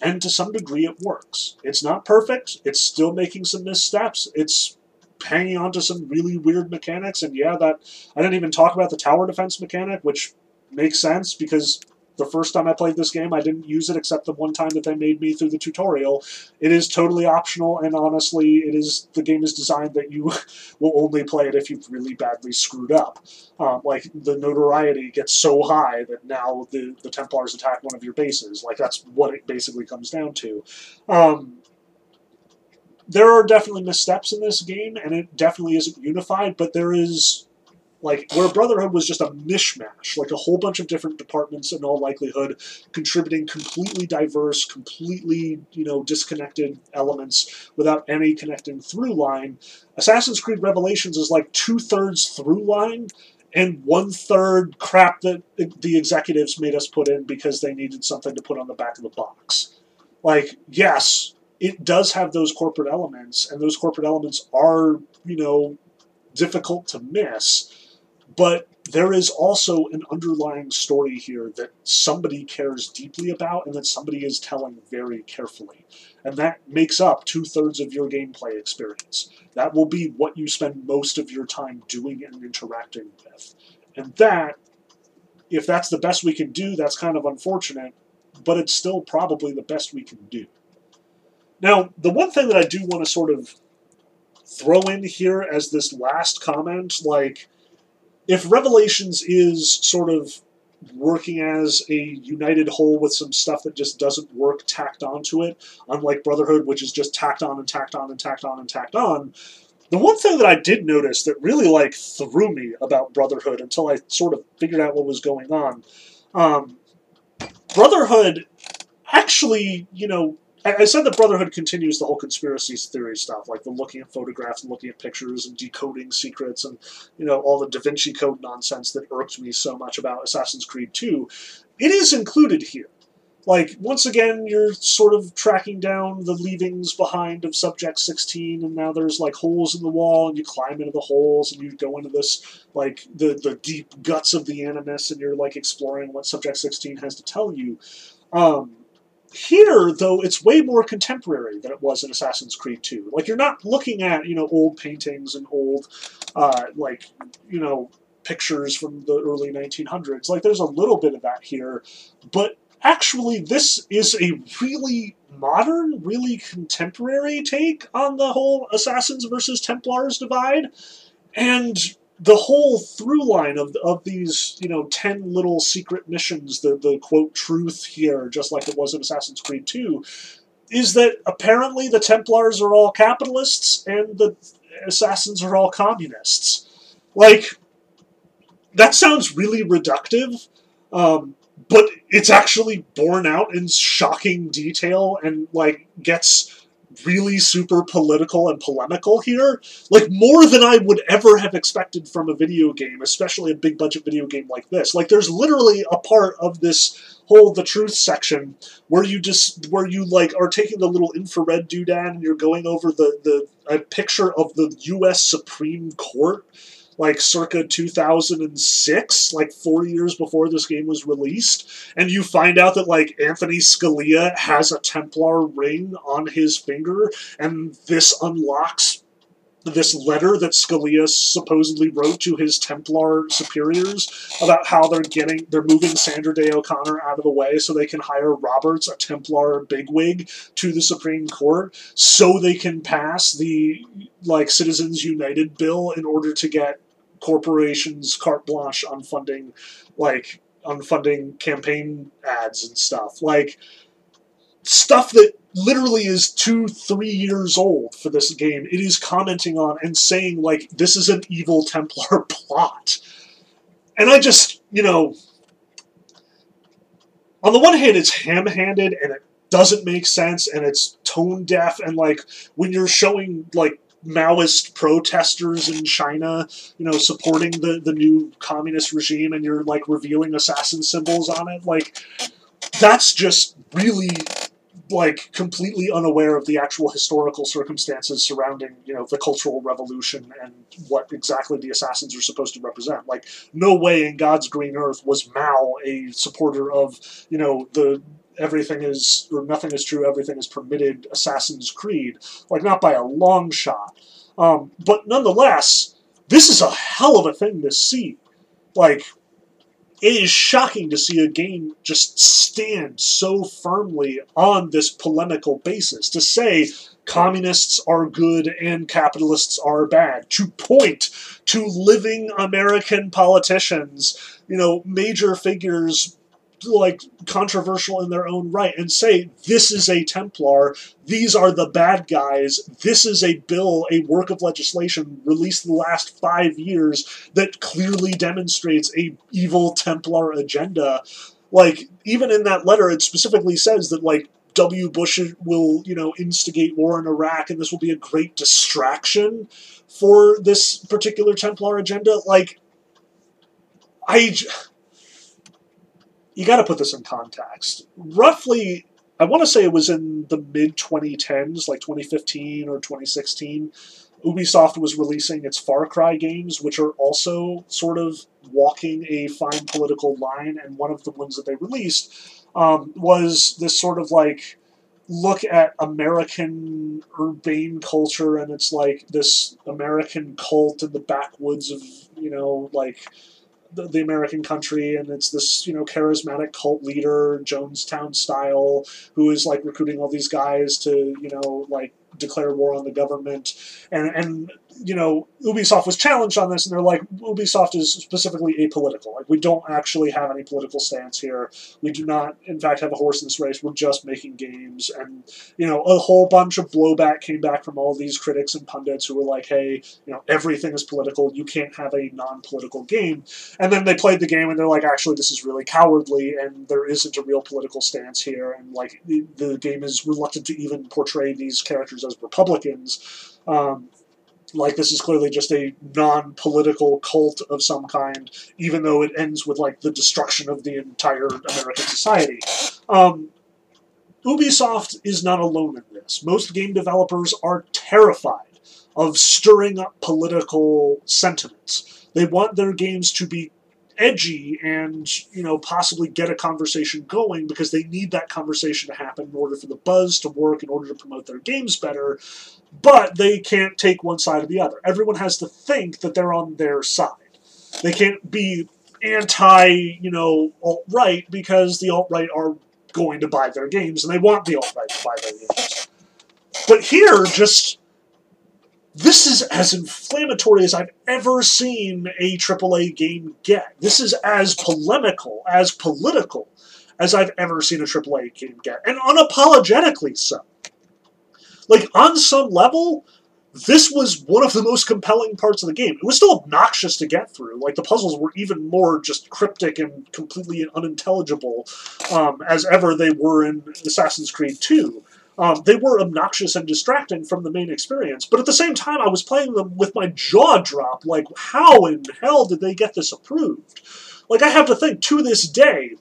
And to some degree, it works. It's not perfect. It's still making some missteps. It's hanging on to some really weird mechanics. And yeah, that I didn't even talk about the tower defense mechanic, which makes sense because the first time I played this game, I didn't use it except the one time that they made me through the tutorial. It is totally optional, and honestly, it is the game is designed that you will only play it if you've really badly screwed up. Um, like, the notoriety gets so high that now the, the Templars attack one of your bases. Like, that's what it basically comes down to. Um, there are definitely missteps in this game, and it definitely isn't unified, but there is Like, where Brotherhood was just a mishmash, like a whole bunch of different departments in all likelihood, contributing completely diverse, completely, you know, disconnected elements without any connecting through line. Assassin's Creed Revelations is like two-thirds through line and one-third crap that the executives made us put in because they needed something to put on the back of the box. Like, yes, it does have those corporate elements, and those corporate elements are, you know, difficult to miss. But there is also an underlying story here that somebody cares deeply about and that somebody is telling very carefully. And that makes up two-thirds of your gameplay experience. That will be what you spend most of your time doing and interacting with. And that, if that's the best we can do, that's kind of unfortunate, but it's still probably the best we can do. Now, the one thing that I do want to sort of throw in here as this last comment, like, if Revelations is sort of working as a united whole with some stuff that just doesn't work tacked onto it, unlike Brotherhood, which is just tacked on and tacked on and tacked on and tacked on, the one thing that I did notice that really, like, threw me about Brotherhood until I sort of figured out what was going on, um, Brotherhood actually, you know, I said that Brotherhood continues the whole conspiracy theory stuff, like the looking at photographs and looking at pictures and decoding secrets and, you know, all the Da Vinci Code nonsense that irked me so much about Assassin's Creed two. It is included here. Like, once again, you're sort of tracking down the leavings behind of Subject sixteen, and now there's, like, holes in the wall, and you climb into the holes, and you go into this, like, the, the deep guts of the Animus, and you're, like, exploring what Subject sixteen has to tell you. Um... Here, though, it's way more contemporary than it was in Assassin's Creed two. Like, you're not looking at, you know, old paintings and old, uh, like, you know, pictures from the early nineteen hundreds. Like, there's a little bit of that here. But actually, this is a really modern, really contemporary take on the whole Assassins versus Templars divide. And the whole through line of, of these, you know, ten little secret missions, the, the quote, truth here, just like it was in Assassin's Creed two, is that apparently the Templars are all capitalists and the Assassins are all communists. Like, that sounds really reductive, um, but it's actually borne out in shocking detail and, like, gets really super political and polemical here. Like, more than I would ever have expected from a video game, especially a big budget video game like this. Like, there's literally a part of this whole The Truth section where you just, where you, like, are taking the little infrared doodad and you're going over the, the a picture of the U S Supreme Court, like, circa two thousand six, like, four years before this game was released, and you find out that, like, Anthony Scalia has a Templar ring on his finger, and this unlocks this letter that Scalia supposedly wrote to his Templar superiors about how they're getting, they're moving Sandra Day O'Connor out of the way so they can hire Roberts, a Templar bigwig, to the Supreme Court so they can pass the, like, Citizens United bill in order to get corporations carte blanche on funding, like, on funding campaign ads and stuff. Like, stuff that literally is two, three years old for this game, it is commenting on and saying, like, this is an evil Templar plot. And I just, you know, on the one hand, it's ham-handed, and it doesn't make sense, and it's tone-deaf, and, like, when you're showing, like, Maoist protesters in China, you know, supporting the, the new communist regime, and you're, like, revealing assassin symbols on it, like, that's just really, like, completely unaware of the actual historical circumstances surrounding, you know, the Cultural Revolution and what exactly the assassins are supposed to represent. Like, no way in God's green earth was Mao a supporter of, you know, the everything is, or nothing is true, everything is permitted Assassin's Creed. Like, not by a long shot. Um, but nonetheless, this is a hell of a thing to see. Like, it is shocking to see a game just stand so firmly on this polemical basis. To say communists are good and capitalists are bad. To point to living American politicians, you know, major figures like controversial in their own right and say, this is a Templar, these are the bad guys, this is a bill, a work of legislation released in the last five years that clearly demonstrates a evil Templar agenda. Like, even in that letter, it specifically says that, like, W. Bush will, you know, instigate war in Iraq, and this will be a great distraction for this particular Templar agenda. Like, I... you got to put this in context. Roughly, I want to say it was in the mid twenty tens, like twenty fifteen or twenty sixteen, Ubisoft was releasing its Far Cry games, which are also sort of walking a fine political line, and one of the ones that they released um, was this sort of, like, look at American urbane culture, and it's, like, this American cult in the backwoods of, you know, like... the American country, and it's this, you know, charismatic cult leader, Jonestown style, who is, like, recruiting all these guys to, you know, like, declare war on the government. And, and you know, Ubisoft was challenged on this, and they're like, Ubisoft is specifically apolitical. Like, we don't actually have any political stance here. We do not, in fact, have a horse in this race. We're just making games. And, you know, a whole bunch of blowback came back from all these critics and pundits who were like, hey, you know, everything is political. You can't have a non-political game. And then they played the game, and they're like, actually, this is really cowardly, and there isn't a real political stance here. And, like, the, the game is reluctant to even portray these characters as Republicans. Um, like, this is clearly just a non-political cult of some kind, even though it ends with, like, the destruction of the entire American society. Um, Ubisoft is not alone in this. Most game developers are terrified of stirring up political sentiments. They want their games to be edgy and, you know, possibly get a conversation going because they need that conversation to happen in order for the buzz to work, in order to promote their games better, but they can't take one side or the other. Everyone has to think that they're on their side. They can't be anti, you know, alt-right because the alt-right are going to buy their games and they want the alt-right to buy their games. But here, just... this is as inflammatory as I've ever seen a triple A game get. This is as polemical, as political, as I've ever seen a triple A game get. And unapologetically so. Like, on some level, this was one of the most compelling parts of the game. It was still obnoxious to get through. Like, the puzzles were even more just cryptic and completely unintelligible, um, as ever they were in Assassin's Creed two. Um, they were obnoxious and distracting from the main experience, but at the same time I was playing them with my jaw dropped, like, how in hell did they get this approved? Like, I have to think, to this day,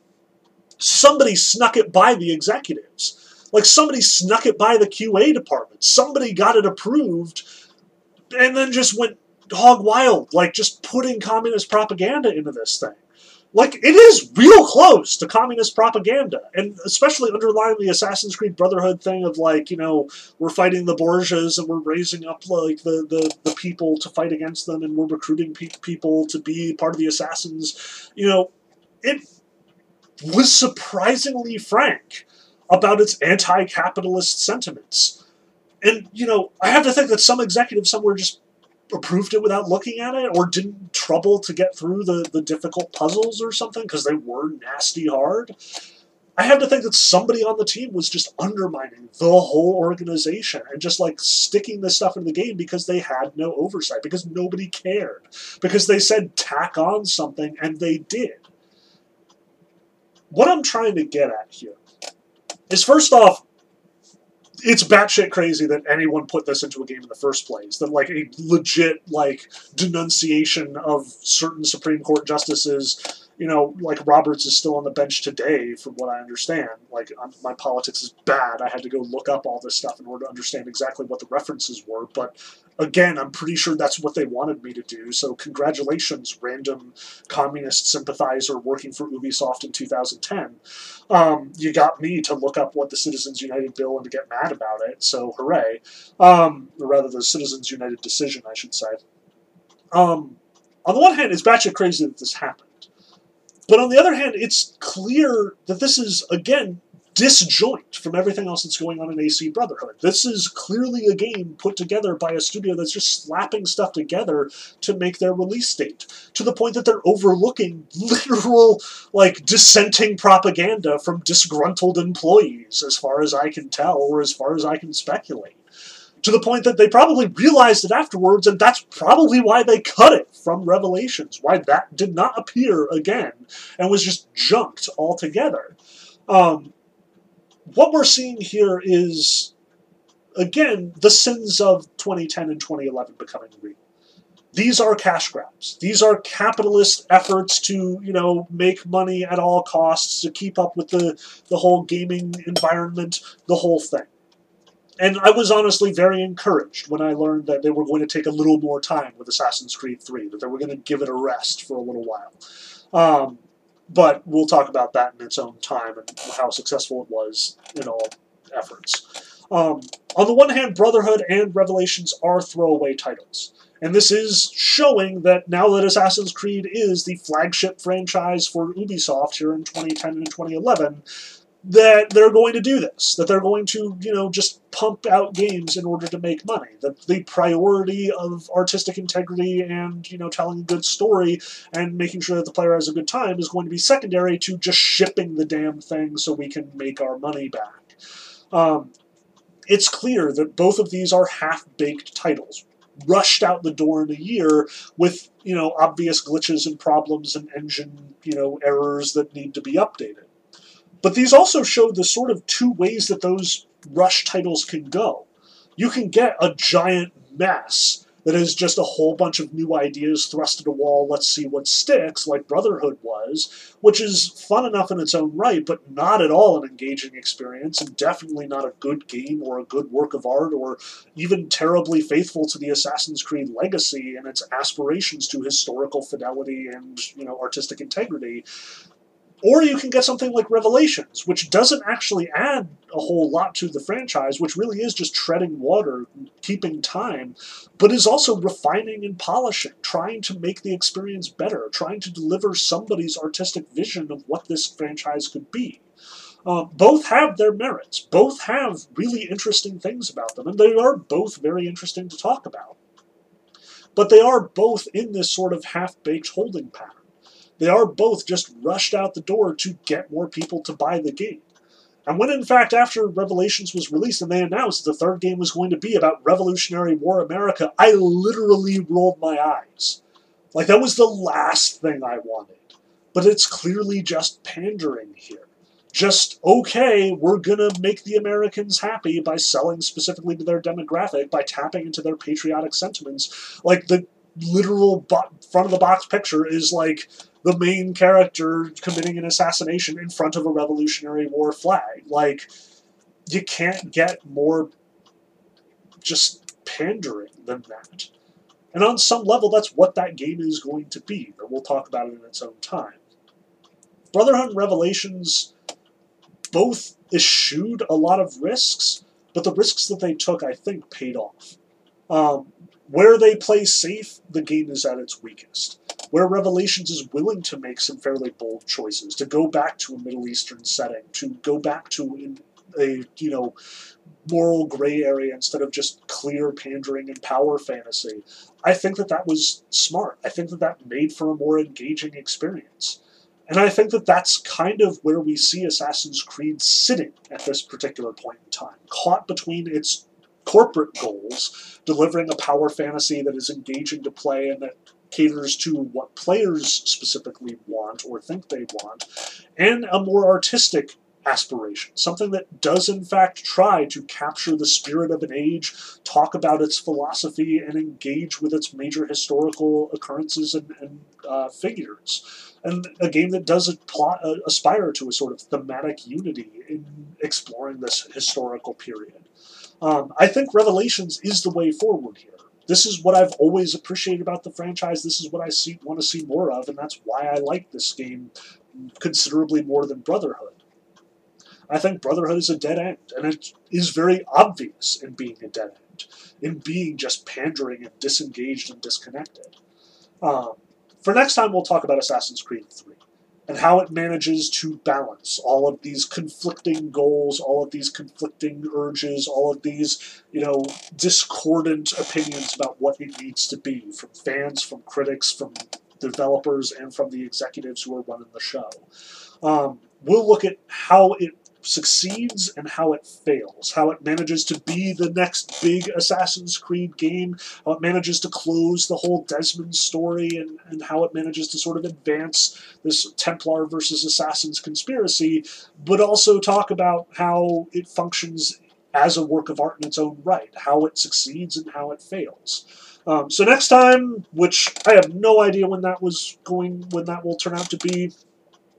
somebody snuck it by the executives. Like, somebody snuck it by the Q A department. Somebody got it approved, and then just went hog wild, like, just putting communist propaganda into this thing. Like, it is real close to communist propaganda, and especially underlying the Assassin's Creed Brotherhood thing of, like, you know, we're fighting the Borgias and we're raising up, like, the, the, the people to fight against them, and we're recruiting pe people to be part of the assassins. You know, it was surprisingly frank about its anti-capitalist sentiments. And, you know, I have to think that some executive somewhere just approved it without looking at it, or didn't trouble to get through the, the difficult puzzles or something, because they were nasty hard. I have to think that somebody on the team was just undermining the whole organization and just, like, sticking this stuff in the game because they had no oversight, because nobody cared, because they said tack on something, and they did. What I'm trying to get at here is, first off, it's batshit crazy that anyone put this into a game in the first place. That, like, a legit, like, denunciation of certain Supreme Court justices, you know, like, Roberts is still on the bench today, from what I understand. Like, I'm, my politics is bad. I had to go look up all this stuff in order to understand exactly what the references were. But, again, I'm pretty sure that's what they wanted me to do. So, congratulations, random communist sympathizer working for Ubisoft in two thousand ten. Um, you got me to look up what the Citizens United bill and to get mad about it. So, hooray. Um, or rather, the Citizens United decision, I should say. Um, on the one hand, it's batshit crazy that this happened. But on the other hand, it's clear that this is, again, disjoint from everything else that's going on in A C Brotherhood. This is clearly a game put together by a studio that's just slapping stuff together to make their release date, to the point that they're overlooking literal, like, dissenting propaganda from disgruntled employees, as far as I can tell, or as far as I can speculate. To the point that they probably realized it afterwards, and that's probably why they cut it from Revelations, why that did not appear again, and was just junked altogether. Um, what we're seeing here is, again, the sins of twenty ten and twenty eleven becoming real. These are cash grabs. These are capitalist efforts to, you know, make money at all costs, to keep up with the, the whole gaming environment, the whole thing. And I was honestly very encouraged when I learned that they were going to take a little more time with Assassin's Creed three, that they were going to give it a rest for a little while. Um, but we'll talk about that in its own time and how successful it was in all efforts. Um, on the one hand, Brotherhood and Revelations are throwaway titles. And this is showing that now that Assassin's Creed is the flagship franchise for Ubisoft here in twenty ten and twenty eleven, that they're going to do this, that they're going to, you know, just pump out games in order to make money, that the priority of artistic integrity and, you know, telling a good story and making sure that the player has a good time is going to be secondary to just shipping the damn thing so we can make our money back. Um, it's clear that both of these are half-baked titles, rushed out the door in a year with, you know, obvious glitches and problems and engine, you know, errors that need to be updated. But these also show the sort of two ways that those rush titles can go. You can get a giant mess that is just a whole bunch of new ideas thrust at a wall, let's see what sticks, like Brotherhood was, which is fun enough in its own right, but not at all an engaging experience, and definitely not a good game or a good work of art, or even terribly faithful to the Assassin's Creed legacy and its aspirations to historical fidelity and, you know, artistic integrity. Or you can get something like Revelations, which doesn't actually add a whole lot to the franchise, which really is just treading water, keeping time, but is also refining and polishing, trying to make the experience better, trying to deliver somebody's artistic vision of what this franchise could be. Uh, both have their merits. Both have really interesting things about them, and they are both very interesting to talk about. But they are both in this sort of half-baked holding pattern. They are both just rushed out the door to get more people to buy the game. And when, in fact, after Revelations was released and they announced the third game was going to be about Revolutionary War America, I literally rolled my eyes. Like, that was the last thing I wanted. But it's clearly just pandering here. Just, okay, we're gonna make the Americans happy by selling specifically to their demographic, by tapping into their patriotic sentiments. Like, the literal front-of-the-box picture is, like, the main character committing an assassination in front of a Revolutionary War flag. Like, you can't get more just pandering than that. And on some level, that's what that game is going to be, but we'll talk about it in its own time. Brotherhood and Revelations both eschewed a lot of risks, but the risks that they took, I think, paid off. Um, where they play safe, the game is at its weakest. Where Revelations is willing to make some fairly bold choices, to go back to a Middle Eastern setting, to go back to a, you know, moral gray area instead of just clear pandering and power fantasy. I think that that was smart. I think that that made for a more engaging experience. And I think that that's kind of where we see Assassin's Creed sitting at this particular point in time, caught between its corporate goals, delivering a power fantasy that is engaging to play and that caters to what players specifically want or think they want, and a more artistic aspiration, something that does in fact try to capture the spirit of an age, talk about its philosophy, and engage with its major historical occurrences and, and uh, figures. And a game that does apply, uh, aspire to a sort of thematic unity in exploring this historical period. Um, I think Revelations is the way forward here. This is what I've always appreciated about the franchise. This is what I see, want to see more of, and that's why I like this game considerably more than Brotherhood. I think Brotherhood is a dead end, and it is very obvious in being a dead end, in being just pandering and disengaged and disconnected. Um, for next time, we'll talk about Assassin's Creed three. and how it manages to balance all of these conflicting goals, all of these conflicting urges, all of these, you know, discordant opinions about what it needs to be, from fans, from critics, from developers, and from the executives who are running the show. Um, we'll look at how it succeeds and how it fails, how it manages to be the next big Assassin's Creed game, how it manages to close the whole Desmond story, and, and how it manages to sort of advance this Templar versus Assassins conspiracy, but also talk about how it functions as a work of art in its own right, how it succeeds and how it fails. Um, so next time, which I have no idea when that was going, when that will turn out to be,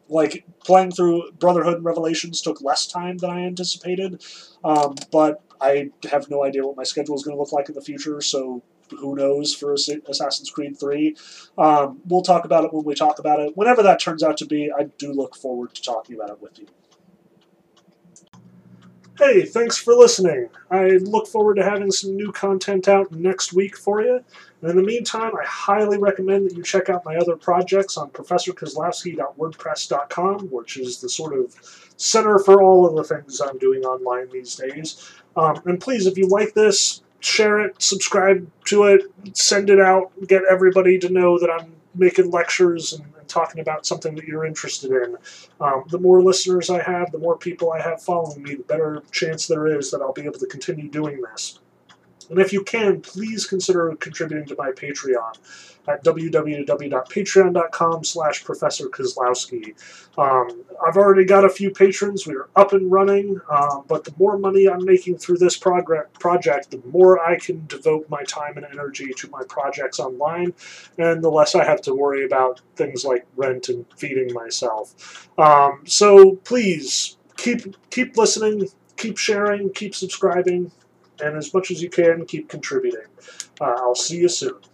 like, playing through Brotherhood and Revelations took less time than I anticipated, um, but I have no idea what my schedule is going to look like in the future, so who knows for Assassin's Creed three. Um, we'll talk about it when we talk about it. Whenever that turns out to be, I do look forward to talking about it with you. Hey, thanks for listening. I look forward to having some new content out next week for you. And in the meantime, I highly recommend that you check out my other projects on professor kozlowski dot wordpress dot com, which is the sort of center for all of the things I'm doing online these days. Um, and please, if you like this, share it, subscribe to it, send it out, get everybody to know that I'm making lectures and, and talking about something that you're interested in. Um, the more listeners I have, the more people I have following me, the better chance there is that I'll be able to continue doing this. And if you can, please consider contributing to my Patreon at w w w dot patreon dot com slash Professor Kozlowski. Um, I've already got a few patrons. We are up and running, um, but the more money I'm making through this project, the more I can devote my time and energy to my projects online, and the less I have to worry about things like rent and feeding myself. Um, so please, keep, keep listening, keep sharing, keep subscribing, and as much as you can, keep contributing. Uh, I'll see you soon.